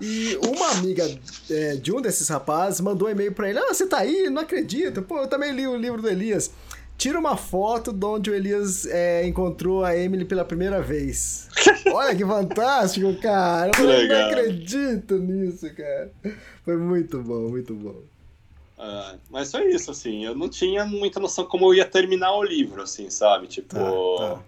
E uma amiga é, de um desses rapazes mandou um e-mail pra ele. Ah, você tá aí? Não acredito. Pô, eu também li o livro do Elias. Tira uma foto de onde o Elias é, encontrou a Emily pela primeira vez. Olha que fantástico, cara. Eu Legal. Não acredito nisso, cara. Foi muito bom, muito bom. Ah, mas foi isso, assim. Eu não tinha muita noção como eu ia terminar o livro, assim, sabe? Tipo... Tá, tá.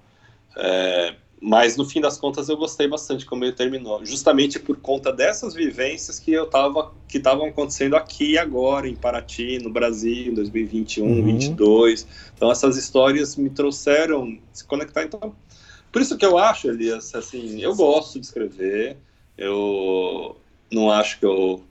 É... Mas, no fim das contas, eu gostei bastante como ele terminou. Justamente por conta dessas vivências que eu tava, que estavam acontecendo aqui e agora, em Paraty, no Brasil, em dois mil e vinte e um, uhum. vinte e dois. Então, essas histórias me trouxeram se conectar. Então, por isso que eu acho, Elias, assim, eu gosto de escrever. Eu não acho que eu,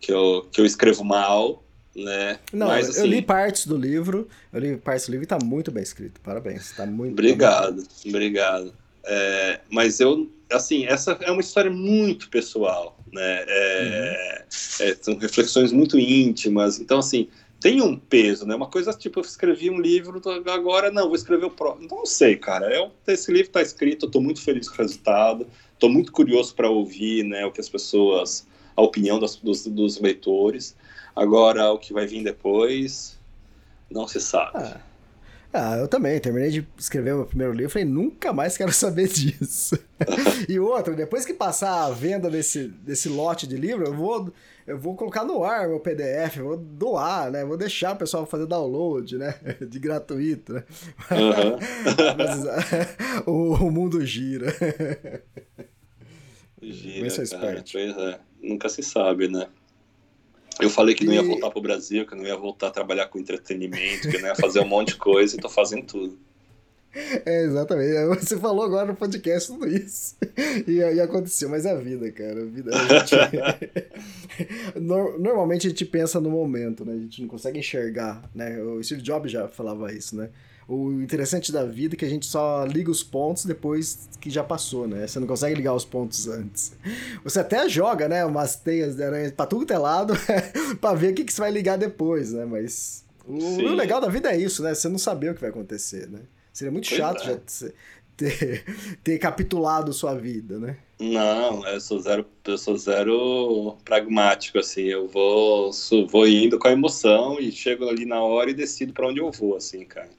que eu, que eu escrevo mal, né? Não, mas, assim, eu li partes do livro. Eu li partes do livro e tá muito bem escrito. Parabéns, tá muito... Obrigado, bem escrito. Obrigado. É, mas eu, assim, essa é uma história muito pessoal, né? É, uhum. é, são reflexões muito íntimas, então, assim, tem um peso, né? Uma coisa, tipo, eu escrevi um livro, agora não, vou escrever o próximo. Então, não sei, cara, eu, esse livro tá escrito, eu tô muito feliz com o resultado, tô muito curioso para ouvir, né, o que as pessoas, a opinião das, dos, dos leitores. Agora, o que vai vir depois, não se sabe. Ah. Ah, eu também, terminei de escrever o meu primeiro livro, falei, nunca mais quero saber disso. E outra, depois que passar a venda desse, desse lote de livro, eu vou, eu vou colocar no ar meu P D F, eu vou doar, né? Vou deixar o pessoal fazer download, né? De gratuito, né? Uhum. Mas, o, o mundo gira. Gira, cara, pois é. Nunca se sabe, né? Eu falei que não ia voltar pro Brasil, que não ia voltar a trabalhar com entretenimento, que não ia fazer um monte de coisa e tô fazendo tudo. É, exatamente. Você falou agora no podcast tudo isso. E, e aconteceu, mas é a vida, cara. A vida, a gente... Normalmente a gente pensa no momento, né? A gente não consegue enxergar, né? O Steve Jobs já falava isso, né? O interessante da vida é que a gente só liga os pontos depois que já passou, né? Você não consegue ligar os pontos antes. Você até joga, né? Umas teias de aranha pra tudo que é lado pra ver o que, que você vai ligar depois, né? Mas o, o legal da vida é isso, né? Você não saber o que vai acontecer, né? Seria muito pois chato é. já ter, ter capitulado sua vida, né? Não, eu sou zero, eu sou zero pragmático, assim, eu vou, vou indo com a emoção e chego ali na hora e decido pra onde eu vou, assim, cara.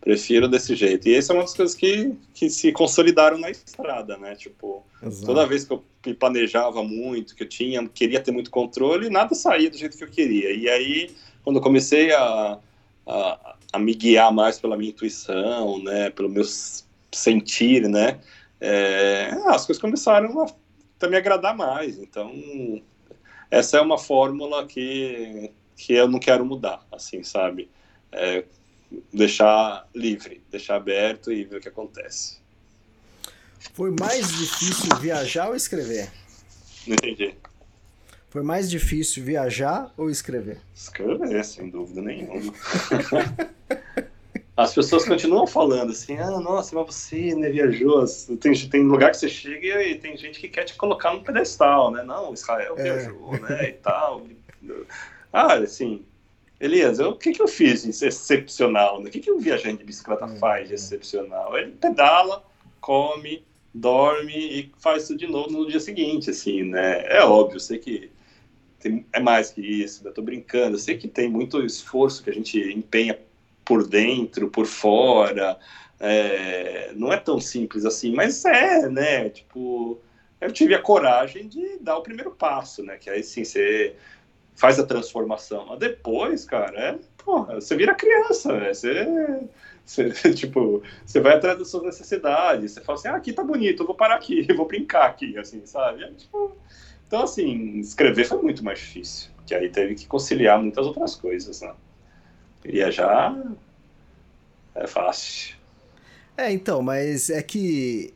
Prefiro desse jeito. E essa é uma das coisas que, que se consolidaram na estrada, né? Tipo, Exato. Toda vez que eu me planejava muito, que eu tinha, queria ter muito controle, nada saía do jeito que eu queria. E aí, quando eu comecei a, a, a me guiar mais pela minha intuição, né? Pelo meu sentir, né? É, as coisas começaram a me agradar mais. Então, essa é uma fórmula que, que eu não quero mudar, assim, sabe? É, deixar livre, deixar aberto e ver o que acontece. Foi mais difícil viajar ou escrever? Não entendi. Foi mais difícil viajar ou escrever? Escrever, sem dúvida nenhuma. As pessoas continuam falando assim, ah, nossa, mas você, né, viajou, tem, tem lugar que você chega e tem gente que quer te colocar no pedestal, né, não, Israel viajou, é. né, e tal. Ah, assim, Elias, o que, que eu fiz de excepcional, né? O que, que um viajante de bicicleta é. faz de excepcional? Ele pedala, come, dorme e faz isso de novo no dia seguinte, assim, né, é óbvio, eu sei que tem, é mais que isso, eu tô brincando, eu sei que tem muito esforço que a gente empenha por dentro, por fora, é, não é tão simples assim, mas é, né, tipo, eu tive a coragem de dar o primeiro passo, né, que aí sim, você faz a transformação, mas depois, cara, é, porra, você vira criança, né, você, você, tipo, você vai atrás das suas necessidades, você fala assim, ah, aqui tá bonito, eu vou parar aqui, eu vou brincar aqui, assim, sabe, é, tipo, então, assim, escrever foi muito mais difícil, que aí teve que conciliar muitas outras coisas, né. Viajar é fácil. É, então, mas é que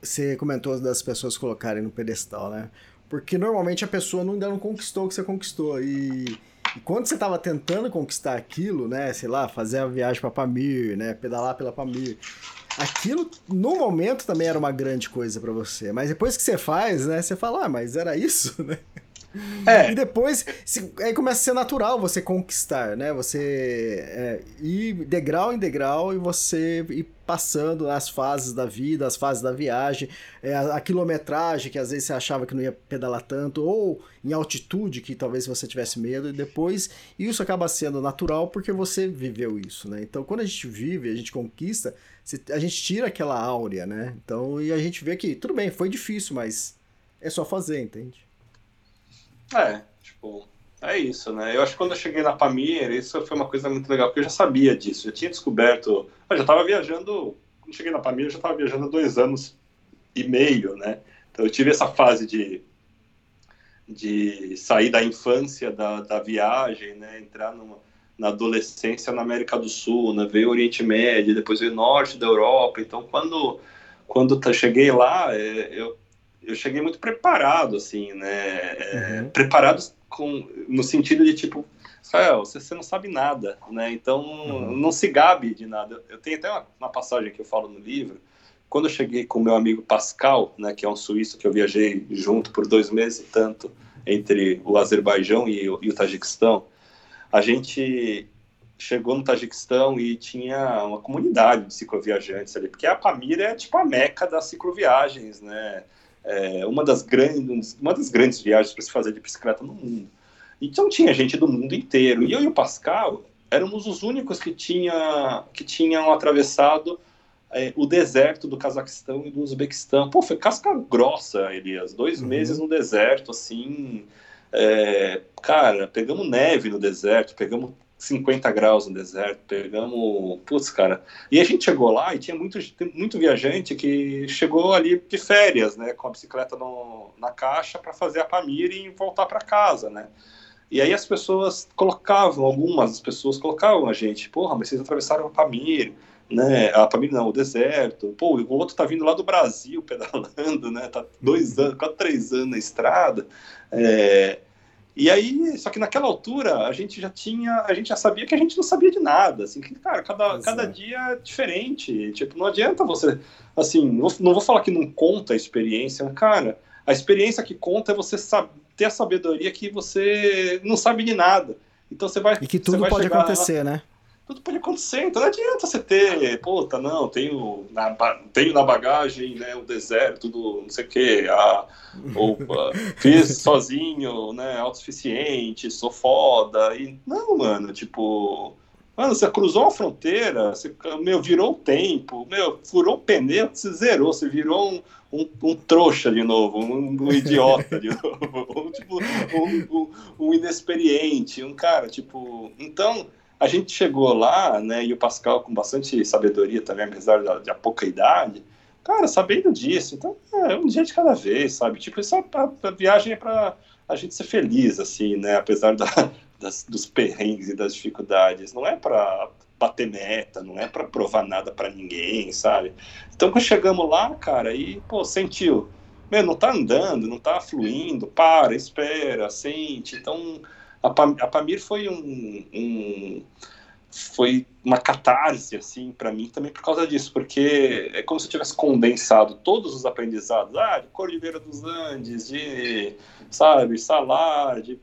você comentou das pessoas colocarem no pedestal, né? Porque normalmente a pessoa ainda não conquistou o que você conquistou. E, e quando você estava tentando conquistar aquilo, né? Sei lá, fazer a viagem para Pamir, né? Pedalar pela Pamir. Aquilo, no momento, também era uma grande coisa para você. Mas depois que você faz, né? Você fala, ah, mas era isso, né? É. E depois, se, aí começa a ser natural você conquistar, né? Você é, ir degrau em degrau e você ir passando as fases da vida, as fases da viagem, é, a, a quilometragem que às vezes você achava que não ia pedalar tanto, ou em altitude que talvez você tivesse medo, e depois isso acaba sendo natural porque você viveu isso, né? Então, quando a gente vive, a gente conquista, a gente tira aquela áurea, né? Então, e a gente vê que, tudo bem, foi difícil, mas é só fazer, entende? É, tipo, é isso, né? Eu acho que quando eu cheguei na Pamir, isso foi uma coisa muito legal, porque eu já sabia disso, já tinha descoberto, eu já estava viajando, quando cheguei na Pamir, eu já estava viajando há dois anos e meio, né? Então eu tive essa fase de, de sair da infância, da, da viagem, né? Entrar numa, na adolescência na América do Sul, né? Veio o Oriente Médio, depois veio o Norte da Europa, então quando, quando eu cheguei lá, eu... eu cheguei muito preparado, assim, né, uhum. preparado com, no sentido de, tipo, Israel, você, você não sabe nada, né, então uhum. não se gabe de nada. Eu tenho até uma, uma passagem que eu falo no livro, quando eu cheguei com o meu amigo Pascal, né, que é um suíço que eu viajei junto por dois meses e tanto, entre o Azerbaijão e o, e o Tajiquistão, a gente chegou no Tajiquistão e tinha uma comunidade de cicloviajantes ali, porque a Pamir é, tipo, a meca das cicloviagens, né, É, uma, das grandes, uma das grandes viagens para se fazer de bicicleta no mundo. Então tinha gente do mundo inteiro. E eu e o Pascal éramos os únicos que, tinha, que tinham atravessado é, o deserto do Cazaquistão e do Uzbequistão. Pô, foi casca grossa, Elias. Dois uhum. meses no deserto, assim... É, cara, pegamos neve no deserto, pegamos cinquenta graus no deserto, pegamos... Putz, cara... E a gente chegou lá e tinha muito, muito viajante que chegou ali de férias, né? Com a bicicleta no, na caixa para fazer a Pamir e voltar para casa, né? E aí as pessoas colocavam, algumas pessoas colocavam a gente, porra, mas vocês atravessaram a Pamir, né? A Pamir não, o deserto. Pô, o outro tá vindo lá do Brasil pedalando, né? Tá dois anos, quase três anos na estrada. É... E aí, só que naquela altura, a gente já tinha, a gente já sabia que a gente não sabia de nada, assim, que, cara, cada, cada dia é diferente, tipo, não adianta você, assim, não, não vou falar que não conta a experiência, mas, cara, a experiência que conta é você saber, ter a sabedoria que você não sabe de nada, então você vai... E que tudo pode acontecer, lá, né? Tudo pode acontecer, então não adianta você ter, puta, não, tenho na, tenho na bagagem, né, o deserto do não sei o que, ou fiz sozinho, né, autossuficiente, sou foda, e não, mano, tipo, mano, você cruzou a fronteira, você, meu, virou o tempo, meu, furou o pneu, você zerou, você virou um, um, um trouxa de novo, um, um idiota de novo, um, tipo, um, um, um inexperiente, um cara, tipo, então... A gente chegou lá, né, e o Pascal com bastante sabedoria também, apesar da, da pouca idade, cara, sabendo disso, então é um dia de cada vez, sabe, tipo, isso é pra, a viagem é pra a gente ser feliz, assim, né, apesar da, das, dos perrengues e das dificuldades, não é pra bater meta, não é para provar nada para ninguém, sabe? Então, quando chegamos lá, cara, e, pô, sentiu, meu, não tá andando, não tá fluindo, para, espera, sente. Então, a, Pam, a Pamir foi um, um... foi uma catarse, assim, para mim também por causa disso, porque é como se eu tivesse condensado todos os aprendizados, ah, de Cordilheira dos Andes, de, sabe, Salar, de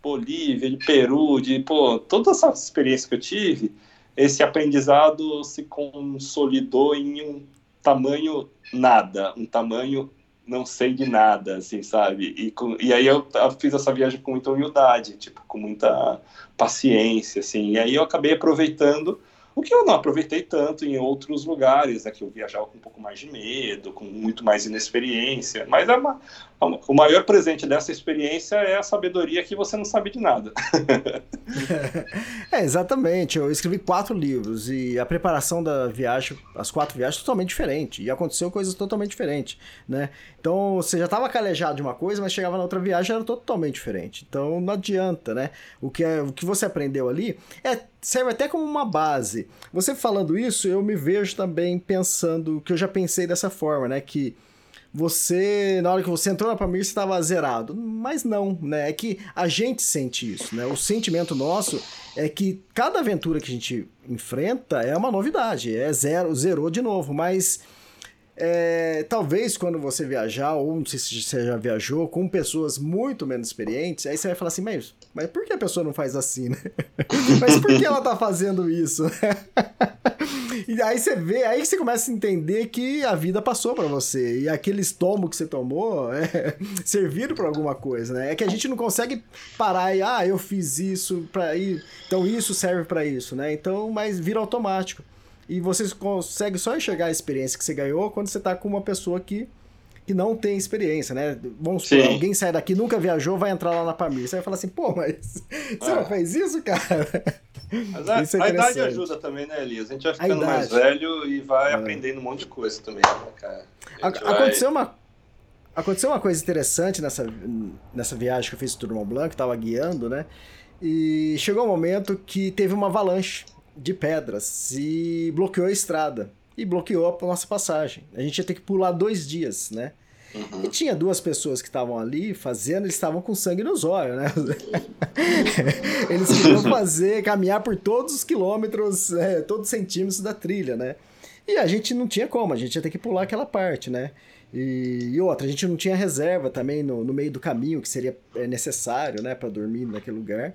Bolívia, de Peru, de, pô, toda essa experiência que eu tive, esse aprendizado se consolidou em um tamanho nada, um tamanho não sei de nada, assim, sabe? E, com, e aí eu fiz essa viagem com muita humildade, tipo, com muita paciência, assim. E aí eu acabei aproveitando o que eu não aproveitei tanto em outros lugares, né? Que eu viajava com um pouco mais de medo, com muito mais inexperiência. Mas é uma, uma, o maior presente dessa experiência é a sabedoria que você não sabe de nada. É, exatamente. Eu escrevi quatro livros e a preparação da viagem, as quatro viagens, totalmente diferente. E aconteceu coisas totalmente diferentes, né? Então, você já estava calejado de uma coisa, mas chegava na outra viagem, era totalmente diferente. Então, não adianta, né? O que, é, o que você aprendeu ali é... serve até como uma base. Você falando isso, eu me vejo também pensando, que eu já pensei dessa forma, né? Que você, na hora que você entrou na Pamir, você estava zerado. Mas não, né? É que a gente sente isso, né? O sentimento nosso é que cada aventura que a gente enfrenta é uma novidade. É zero, zerou de novo, mas... É, talvez quando você viajar, ou não sei se você já viajou, com pessoas muito menos experientes, aí você vai falar assim, mas, mas por que a pessoa não faz assim, né? Mas por que ela tá fazendo isso? E aí você vê, aí você começa a entender que a vida passou pra você, e aqueles tomos que você tomou é, serviram pra alguma coisa, né? É que a gente não consegue parar e, ah, eu fiz isso pra ir, então isso serve pra isso, né? Então, mas vira automático. E você consegue só enxergar a experiência que você ganhou quando você está com uma pessoa que, que não tem experiência, né? Vamos supor, alguém sai daqui, nunca viajou, vai entrar lá na Pamir. Você vai falar assim, pô, mas você ah. não fez isso, cara? Mas a, isso é a idade ajuda também, né, Elias? A gente vai ficando mais velho e vai é. aprendendo um monte de coisa também, né, cara? A, vai... Aconteceu uma... Aconteceu uma coisa interessante nessa, nessa viagem que eu fiz do Tour Mont Blanc, que estava guiando, né? E chegou um momento que teve uma avalanche de pedras e bloqueou a estrada e bloqueou a nossa passagem. A gente ia ter que pular dois dias, né? Uhum. E tinha duas pessoas que estavam ali fazendo, eles estavam com sangue nos olhos, né? Eles queriam fazer, caminhar por todos os quilômetros, é, todos os centímetros da trilha, né? E a gente não tinha como, a gente ia ter que pular aquela parte, né? E, e outra, a gente não tinha reserva também no, no meio do caminho, que seria necessário, né, para dormir naquele lugar.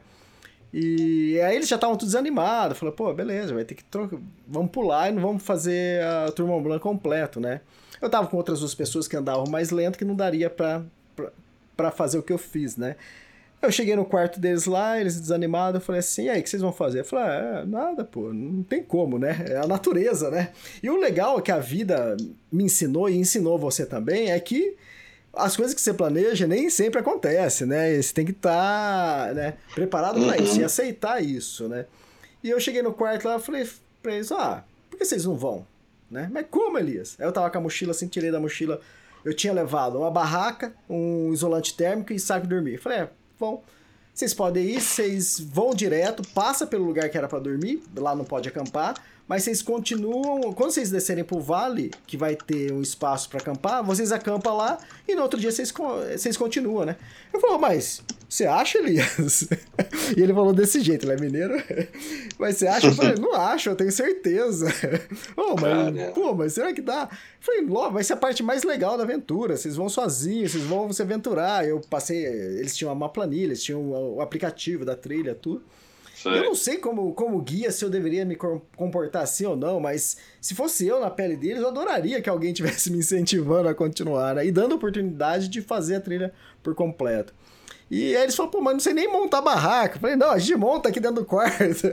E aí eles já estavam todos desanimados, falaram, pô, beleza, vai ter que trocar, vamos pular e não vamos fazer a Tour Mont Blanc completo, né? Eu tava com outras duas pessoas que andavam mais lento, que não daria pra, pra, pra fazer o que eu fiz, né? Eu cheguei no quarto deles lá, eles desanimados, eu falei assim, e aí, o que vocês vão fazer? Eu falei, ah, nada, pô, não tem como, né? É a natureza, né? E o legal é que a vida me ensinou e ensinou você também, é que as coisas que você planeja nem sempre acontecem, né? Você tem que estar tá, né, preparado para isso e aceitar isso, né? E eu cheguei no quarto lá e falei para eles, ah, por que vocês não vão? Né? Mas como, Elias? Aí eu tava com a mochila assim, tirei da mochila, eu tinha levado uma barraca, um isolante térmico e saco de dormir. Eu falei, é, bom, vocês podem ir, vocês vão direto, passa pelo lugar que era para dormir, lá não pode acampar, mas vocês continuam, quando vocês descerem pro vale, que vai ter um espaço para acampar, vocês acampam lá e no outro dia vocês, vocês continuam, né? Eu falo, mas você acha, Elias? E ele falou desse jeito, ele é mineiro. Mas você acha? Eu falei, não acho, eu tenho certeza. Oh, mas, pô, mas será que dá? Eu falei, logo, vai ser a parte mais legal da aventura, vocês vão sozinhos, vocês vão se aventurar. Eu passei, eles tinham uma planilha, eles tinham o aplicativo da trilha, tudo. Eu não sei como, como guia se eu deveria me comportar assim ou não, mas se fosse eu na pele deles, eu adoraria que alguém estivesse me incentivando a continuar, né? E dando a oportunidade de fazer a trilha por completo. E aí eles falaram, pô, mas não sei nem montar barraca. Eu falei, não, a gente monta aqui dentro do quarto.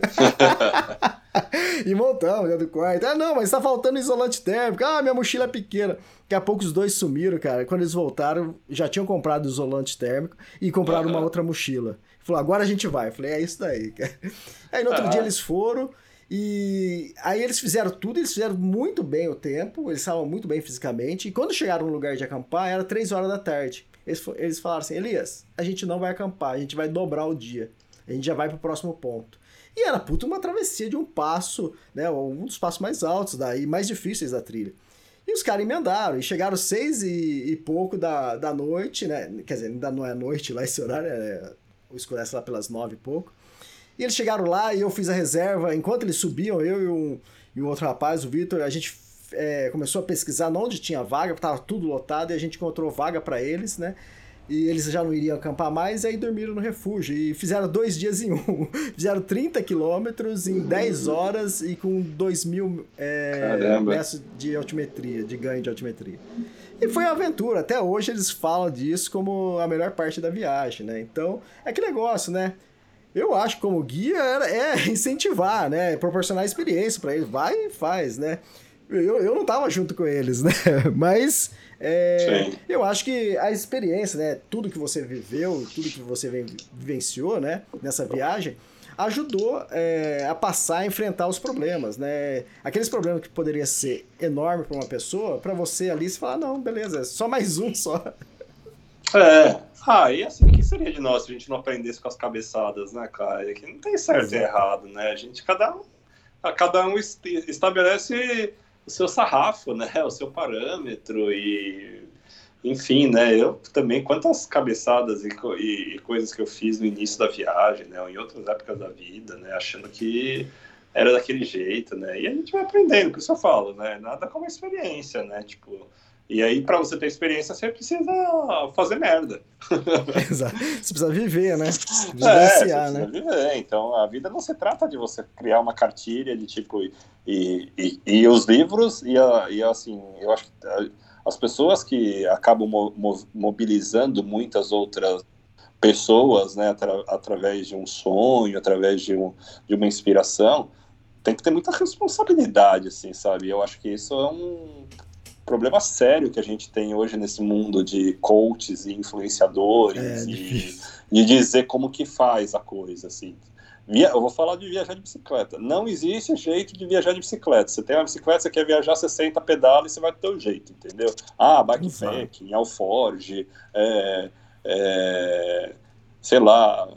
E montamos dentro do quarto. Ah, não, mas tá faltando isolante térmico. Ah, minha mochila é pequena. Daqui a pouco os dois sumiram, cara. Quando eles voltaram, já tinham comprado isolante térmico e compraram uhum. uma outra mochila. Falou, agora a gente vai. Eu falei, é isso daí, cara. Aí no outro ah. dia eles foram e aí eles fizeram tudo, eles fizeram muito bem o tempo, eles estavam muito bem fisicamente. E quando chegaram no lugar de acampar, era três horas da tarde. Eles, eles falaram assim, Elias, a gente não vai acampar, a gente vai dobrar o dia. A gente já vai pro próximo ponto. E era puta uma travessia de um passo, né? Um dos passos mais altos daí, mais difíceis da trilha. E os caras emendaram, e chegaram seis e, e pouco da, da noite, né? Quer dizer, ainda não é noite lá esse horário, é, escurece lá pelas nove e pouco. E eles chegaram lá e eu fiz a reserva. Enquanto eles subiam, eu e um, e um outro rapaz, o Vitor, a gente é, começou a pesquisar onde tinha vaga, porque estava tudo lotado, e a gente encontrou vaga para eles, né? E eles já não iriam acampar mais, e aí dormiram no refúgio. E fizeram dois dias em um. Fizeram trinta quilômetros em dez horas e com dois mil é, metros de altimetria, de ganho de altimetria. E foi uma aventura. Até hoje eles falam disso como a melhor parte da viagem, né? Então, é que negócio, né? Eu acho que como guia é incentivar, né? Proporcionar experiência para eles. Vai e faz, né? Eu, eu não tava junto com eles, né? Mas é, eu acho que a experiência, né? Tudo que você viveu, tudo que você vivenciou, né? Nessa viagem, ajudou é, a passar a enfrentar os problemas, né? Aqueles problemas que poderia ser enorme para uma pessoa, para você ali se falar, não, beleza, só mais um só. É. Ah, e assim, o que seria de nós se a gente não aprendesse com as cabeçadas, né, cara? Que não tem certo e errado, né? A gente, cada um, cada um estabelece o seu sarrafo, né? O seu parâmetro e... Enfim, né? Eu também, quantas cabeçadas e, e, e coisas que eu fiz no início da viagem, né? Ou em outras épocas da vida, né? Achando que era daquele jeito, né? E a gente vai aprendendo, que isso eu falo, né? Nada como experiência, né? Tipo... E aí, pra você ter experiência, você precisa fazer merda. Exato. Você precisa viver, né? Vivenciar, é, né? Viver. Então, a vida não se trata de você criar uma cartilha de tipo... E, e, e os livros, e, e assim, eu acho que as pessoas que acabam mo- mobilizando muitas outras pessoas, né? Atra- através de um sonho, através de, um, de uma inspiração, tem que ter muita responsabilidade, assim, sabe? Eu acho que isso é um... problema sério que a gente tem hoje nesse mundo de coaches e influenciadores é, e, e dizer como que faz a coisa, assim. Via, eu vou falar de viajar de bicicleta. Não existe jeito de viajar de bicicleta. Você tem uma bicicleta, você quer viajar, você senta, pedala e você vai do teu jeito, entendeu? Ah, bikepacking, alforge, é, é, sei lá,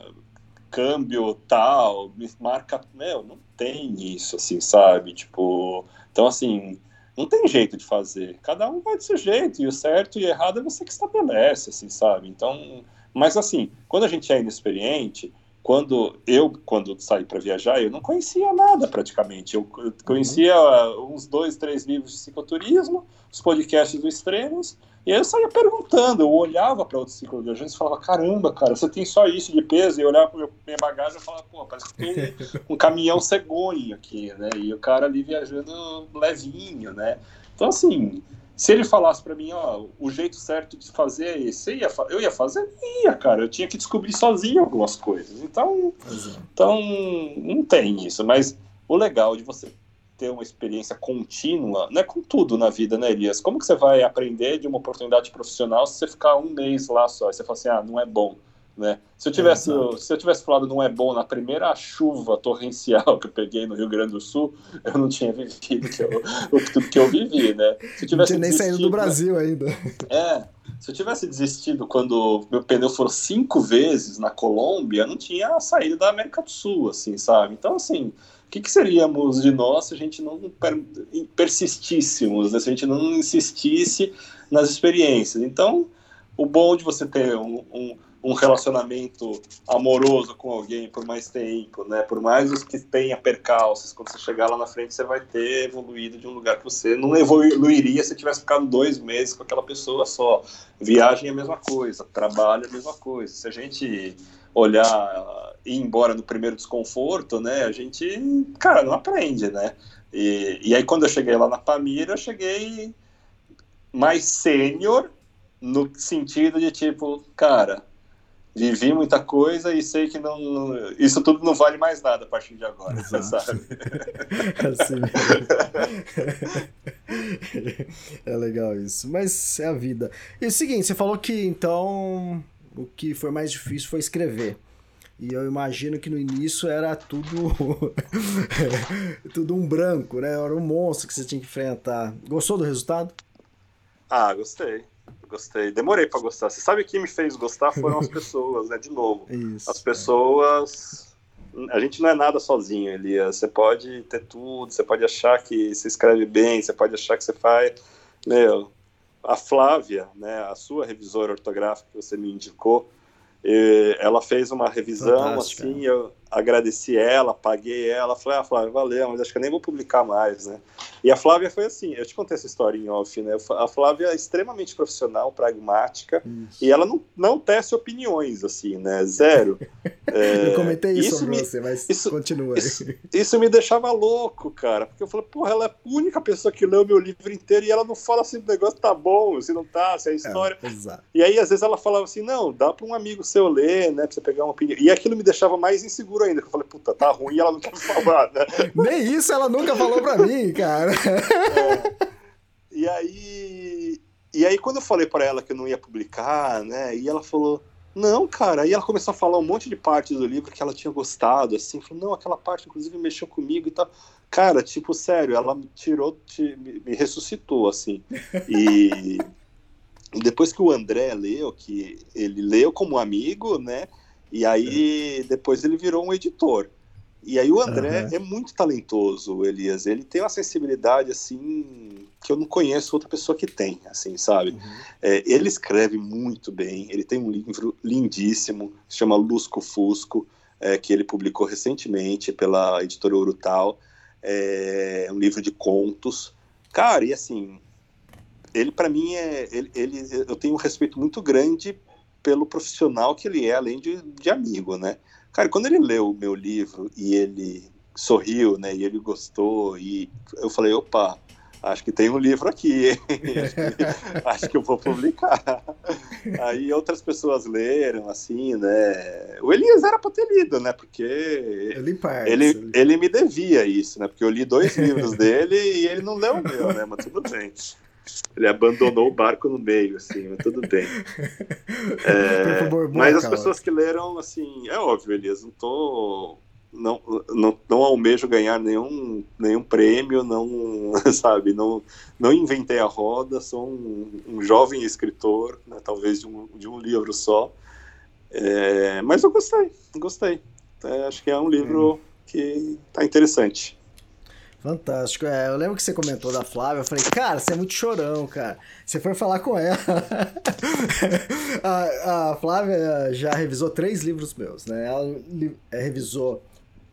câmbio tal, marca... Meu, não tem isso, assim, sabe? Tipo, então, assim... Não tem jeito de fazer, cada um vai do seu jeito, e o certo e o errado é você que estabelece, assim, sabe? Então, mas assim, quando a gente é inexperiente, quando eu, quando saí para viajar, eu não conhecia nada praticamente, eu conhecia uhum. uns dois, três livros de cicloturismo, os podcasts do Extremos, e aí eu saía perguntando, eu olhava para outros cicloviajantes e falava, caramba, cara, você tem só isso de peso, e eu olhava para minha bagagem e falava, pô, parece que tem um caminhão cegonha aqui, né, e o cara ali viajando levinho, né, então assim, se ele falasse para mim, ó, o jeito certo de fazer é esse, eu ia, fa- eu ia fazer, ia, cara, eu tinha que descobrir sozinho algumas coisas, então, então não tem isso, mas o legal de você ter uma experiência contínua, não é com tudo na vida, né, Elias? Como que você vai aprender de uma oportunidade profissional se você ficar um mês lá só, e você fala assim, ah, não é bom, né? Se eu tivesse, é, se eu tivesse falado não é bom na primeira chuva torrencial que eu peguei no Rio Grande do Sul, eu não tinha vivido que eu, o que eu vivi, né? Se eu tivesse não tinha nem saído do Brasil, né? Ainda. É, se eu tivesse desistido quando meu pneu furou cinco vezes na Colômbia, eu não tinha saído da América do Sul, assim, sabe? Então, assim... O que, que seríamos de nós se a gente não per- persistíssemos, né? Se a gente não insistisse nas experiências? Então, o bom de você ter um, um, um relacionamento amoroso com alguém por mais tempo, né? Por mais os que tenha percalços, quando você chegar lá na frente, você vai ter evoluído de um lugar que você não evoluiria se tivesse ficado dois meses com aquela pessoa só. Viagem é a mesma coisa, trabalho é a mesma coisa. Se a gente... olhar e ir embora no primeiro desconforto, né, a gente, cara, não aprende, né, e, e aí quando eu cheguei lá na Pamir, eu cheguei mais sênior, no sentido de tipo, cara, vivi muita coisa e sei que não, não, isso tudo não vale mais nada a partir de agora, você sabe? Assim mesmo. É legal isso, mas é a vida. E o seguinte, você falou que, então... O que foi mais difícil foi escrever. E eu imagino que no início era tudo tudo um branco, né? Era um monstro que você tinha que enfrentar. Gostou do resultado? Ah, gostei. Gostei. Demorei pra gostar. Você sabe o que me fez gostar foram as pessoas, né? De novo. Isso, as pessoas... É. a gente não é nada sozinho, Elias. Você pode ter tudo, você pode achar que você escreve bem, você pode achar que você faz... Meu, a Flávia, né, a sua revisora ortográfica que você me indicou, ela fez uma revisão, fantástica, assim, eu agradeci ela, paguei ela, falei, ah, Flávia, valeu, mas acho que eu nem vou publicar mais, né? E a Flávia foi assim, eu te contei essa história em off, né? A Flávia é extremamente profissional, pragmática, isso, e ela não, não tece opiniões, assim, né? Zero. É, eu comentei isso, isso sobre me, você, mas isso, continua. Isso, isso me deixava louco, cara, porque eu falei, porra, ela é a única pessoa que leu meu livro inteiro e ela não fala assim, o negócio tá bom, se não tá, se é a história. É, exato. E aí, às vezes, ela falava assim, não, dá pra um amigo seu ler, né, pra você pegar uma opinião. E aquilo me deixava mais inseguro ainda, que eu falei, puta, tá ruim e ela não quer falar, né? Nem isso ela nunca falou pra mim, cara. É. E aí, e aí quando eu falei pra ela que eu não ia publicar, né, e ela falou, não, cara, aí ela começou a falar um monte de partes do livro que ela tinha gostado, assim, falou, não, aquela parte, inclusive, mexeu comigo e tal. Cara, tipo, sério, ela me tirou, te, me, me ressuscitou, assim, e... Depois que o André leu, que ele leu como amigo, né? E aí, depois ele virou um editor. E aí o André uhum. é muito talentoso, Elias. Ele tem uma sensibilidade, assim, que eu não conheço outra pessoa que tem, assim, sabe? Uhum. É, ele escreve muito bem. Ele tem um livro lindíssimo, que se chama Lusco Fusco, é, que ele publicou recentemente pela editora Urutau. É um livro de contos. Cara, e assim... Ele, para mim, é, ele, ele, eu tenho um respeito muito grande pelo profissional que ele é, além de, de amigo, né? Cara, quando ele leu o meu livro e ele sorriu, né? E ele gostou, e eu falei, opa, acho que tem um livro aqui, acho que, acho que eu vou publicar. Aí outras pessoas leram, assim, né? O Elias era para ter lido, né? Porque ele, parte, ele, ele... ele me devia isso, né? Porque eu li dois livros dele e ele não leu o meu, né? Mas tudo bem. Ele abandonou o barco no meio, assim, mas tudo bem. É, mas as pessoas que leram, assim, é óbvio, Elias, não tô... Não, não, não almejo ganhar nenhum, nenhum prêmio, não, sabe, não, não inventei a roda, sou um, um jovem escritor, né, talvez de um, de um livro só. É, mas eu gostei, gostei. É, acho que é um livro hum. que tá interessante. Fantástico, é, eu lembro que você comentou da Flávia, eu falei, cara, você é muito chorão, cara, você foi falar com ela. a, a Flávia já revisou três livros meus, né, ela li, é, revisou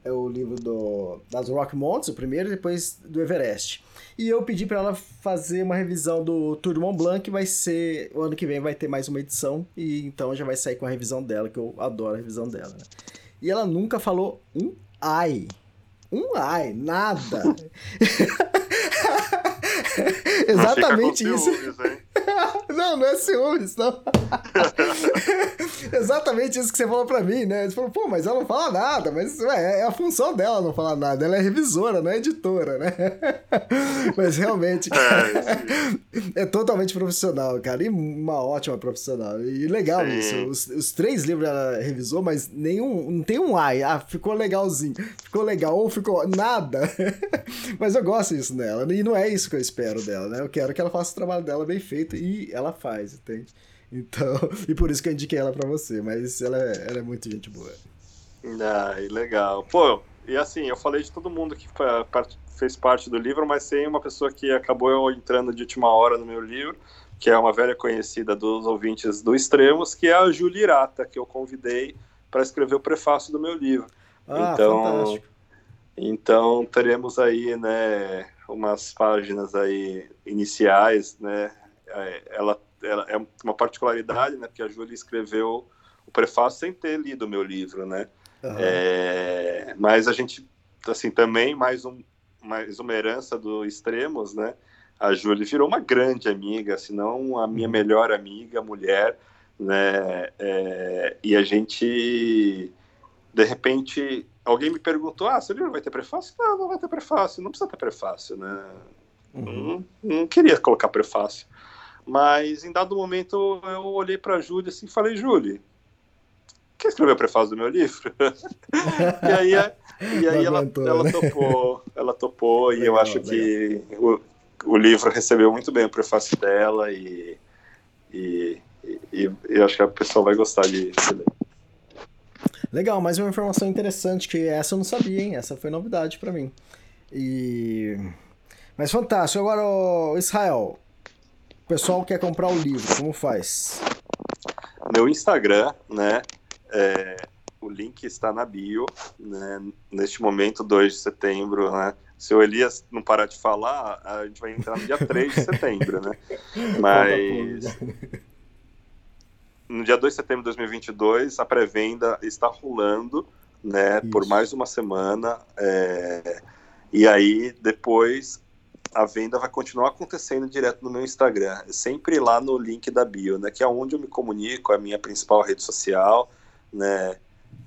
o livro do, das Rock Mountains, o primeiro, e depois do Everest, e eu pedi para ela fazer uma revisão do Tour du Mont Blanc, que vai ser, o ano que vem vai ter mais uma edição, e então já vai sair com a revisão dela, que eu adoro a revisão dela, né? E ela nunca falou um ai, Um ai, nada. Exatamente não ciúmes, isso. Hein? Não, não é ciúmes, não. Exatamente isso que você falou pra mim, né? Você falou, pô, mas ela não fala nada, mas ué, é a função dela não falar nada. Ela é revisora, não é editora, né? Mas realmente é, é totalmente profissional, cara. E uma ótima profissional. E legal sim. Isso. Os, os três livros ela revisou, mas nenhum, não tem um ai. Ah, ficou legalzinho. Ficou legal ou ficou nada. Mas eu gosto disso nela. E não é isso que eu espero dela, né? Eu quero que ela faça o trabalho dela bem feito e ela faz, entende? Então, e por isso que eu indiquei ela pra você, mas ela, ela é muito gente boa. Ah, e legal. Pô, e assim, eu falei de todo mundo que fez parte do livro, mas tem uma pessoa que acabou entrando de última hora no meu livro, que é uma velha conhecida dos ouvintes do Extremos, que é a Júlia Irata, que eu convidei para escrever o prefácio do meu livro. Ah, então, fantástico. Então, teremos aí, né, umas páginas aí iniciais, né, ela, ela é uma particularidade, né, porque a Júlia escreveu o prefácio sem ter lido o meu livro, né, uhum. é, mas a gente, assim, também mais, um, mais uma herança do Extremos, né, a Júlia virou uma grande amiga, se não a minha melhor amiga, mulher, né, é, e a gente, de repente... Alguém me perguntou, ah, seu livro vai ter prefácio? Não, não vai ter prefácio, não precisa ter prefácio, né? Uhum. Não, não queria colocar prefácio. Mas, em dado momento, eu olhei para a Júlia assim, e falei, Júlia, quer escrever o prefácio do meu livro? E aí, e aí ela, aguentou, ela, né? topou, ela topou, legal, e eu acho legal. que o, o livro recebeu muito bem o prefácio dela, e, e, e, e eu acho que a pessoa vai gostar de ler. Legal, mais uma informação interessante, que essa eu não sabia, hein? Essa foi novidade pra mim. E... Mas fantástico. Agora, o Israel, o pessoal quer comprar o livro, como faz? Meu Instagram, né? É, o link está na bio, né? Neste momento, dois de setembro, né? Se o Elias não parar de falar, a gente vai entrar no dia três de setembro, né? Mas... No dia dois de setembro de dois mil e vinte e dois, a pré-venda está rolando, né? Isso. Por mais uma semana. É... E aí, depois, a venda vai continuar acontecendo direto no meu Instagram. Sempre lá no link da bio, né? Que é onde eu me comunico, é a minha principal rede social, né?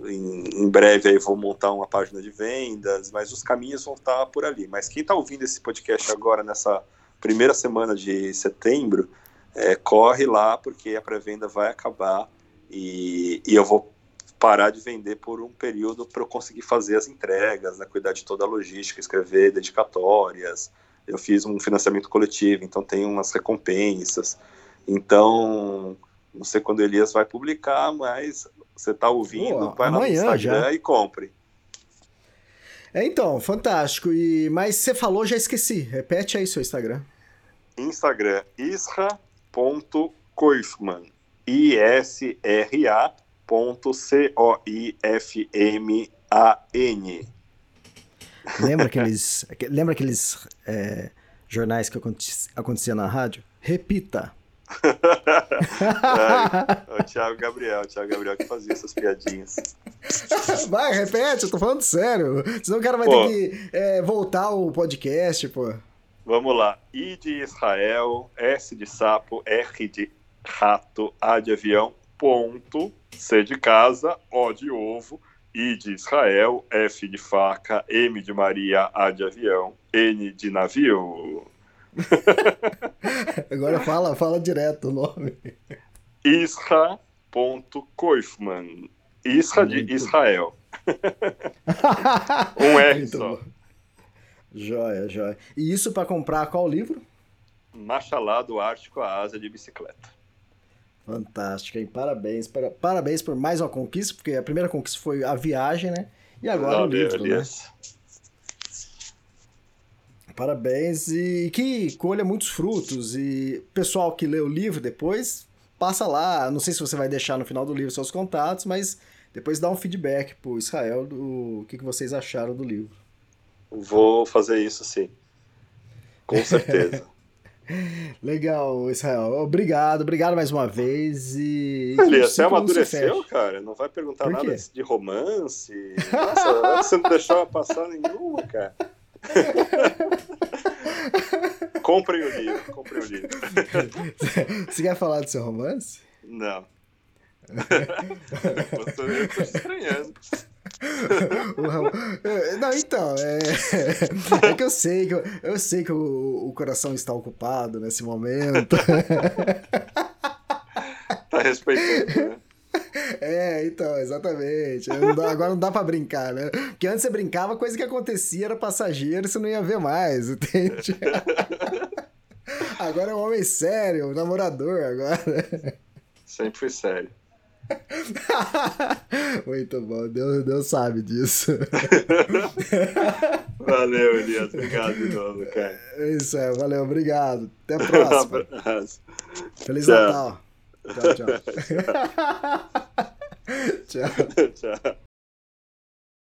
Em, em breve aí vou montar uma página de vendas, mas os caminhos vão estar por ali. Mas quem está ouvindo esse podcast agora, nessa primeira semana de setembro, é, corre lá, porque a pré-venda vai acabar e, e eu vou parar de vender por um período para eu conseguir fazer as entregas, né, cuidar de toda a logística, escrever dedicatórias. Eu fiz um financiamento coletivo, então tem umas recompensas. Então, não sei quando o Elias vai publicar, mas você está ouvindo, pô, vai lá no Instagram já e compre. É, então, fantástico. E, mas você falou, já esqueci. Repete aí seu Instagram. Instagram, isra ponto koifman, I-S-R-A ponto C-O-I-F-M-A-N. Lembra aqueles, lembra aqueles é, jornais que aconte, acontecia na rádio? Repita. É, o Thiago Gabriel, o Thiago Gabriel que fazia essas piadinhas. Vai, repete, eu tô falando sério. Senão o cara vai pô. ter que é, voltar o podcast, pô. Vamos lá, I de Israel, S de sapo, R de rato, A de avião, ponto, C de casa, O de ovo, I de Israel, F de faca, M de Maria, A de avião, N de navio. Agora fala, fala direto o nome. Isra ponto koifman, Isra de Israel. Um R só. Joia, joia. E isso para comprar qual livro? Machalá, do Ártico à Ásia de Bicicleta. Fantástico, hein? Parabéns. Para... Parabéns por mais uma conquista, porque a primeira conquista foi a viagem, né? E agora Não, o livro, né? Parabéns. E que colha muitos frutos. E pessoal que lê o livro depois, passa lá. Não sei se você vai deixar no final do livro seus contatos, mas depois dá um feedback pro Israel do que vocês acharam do livro. Vou fazer isso, sim. Com certeza. Legal, Israel. Obrigado, obrigado mais uma vez. E... Ele até amadureceu, cara. Não vai perguntar nada de romance. Nossa, você não deixou passar nenhuma, cara. Comprem o livro, comprem o livro. Você quer falar do seu romance? Não. Eu tô, eu tô estranhando. Não, então é, é que eu sei que eu, eu sei que o, o coração está ocupado nesse momento. Tá respeitando, né? É, então, exatamente. Não dá, agora não dá pra brincar, né? Porque antes você brincava, coisa que acontecia era passageiro, você não ia ver mais, entende? Agora é um homem sério, um namorador agora. Sempre fui sério. Muito bom, Deus, Deus sabe disso. Valeu, Elias, obrigado de novo, cara. Isso é, valeu, obrigado. Até a próxima. Um abraço. Feliz tchau. Natal. Tchau, tchau. Tchau. Tchau.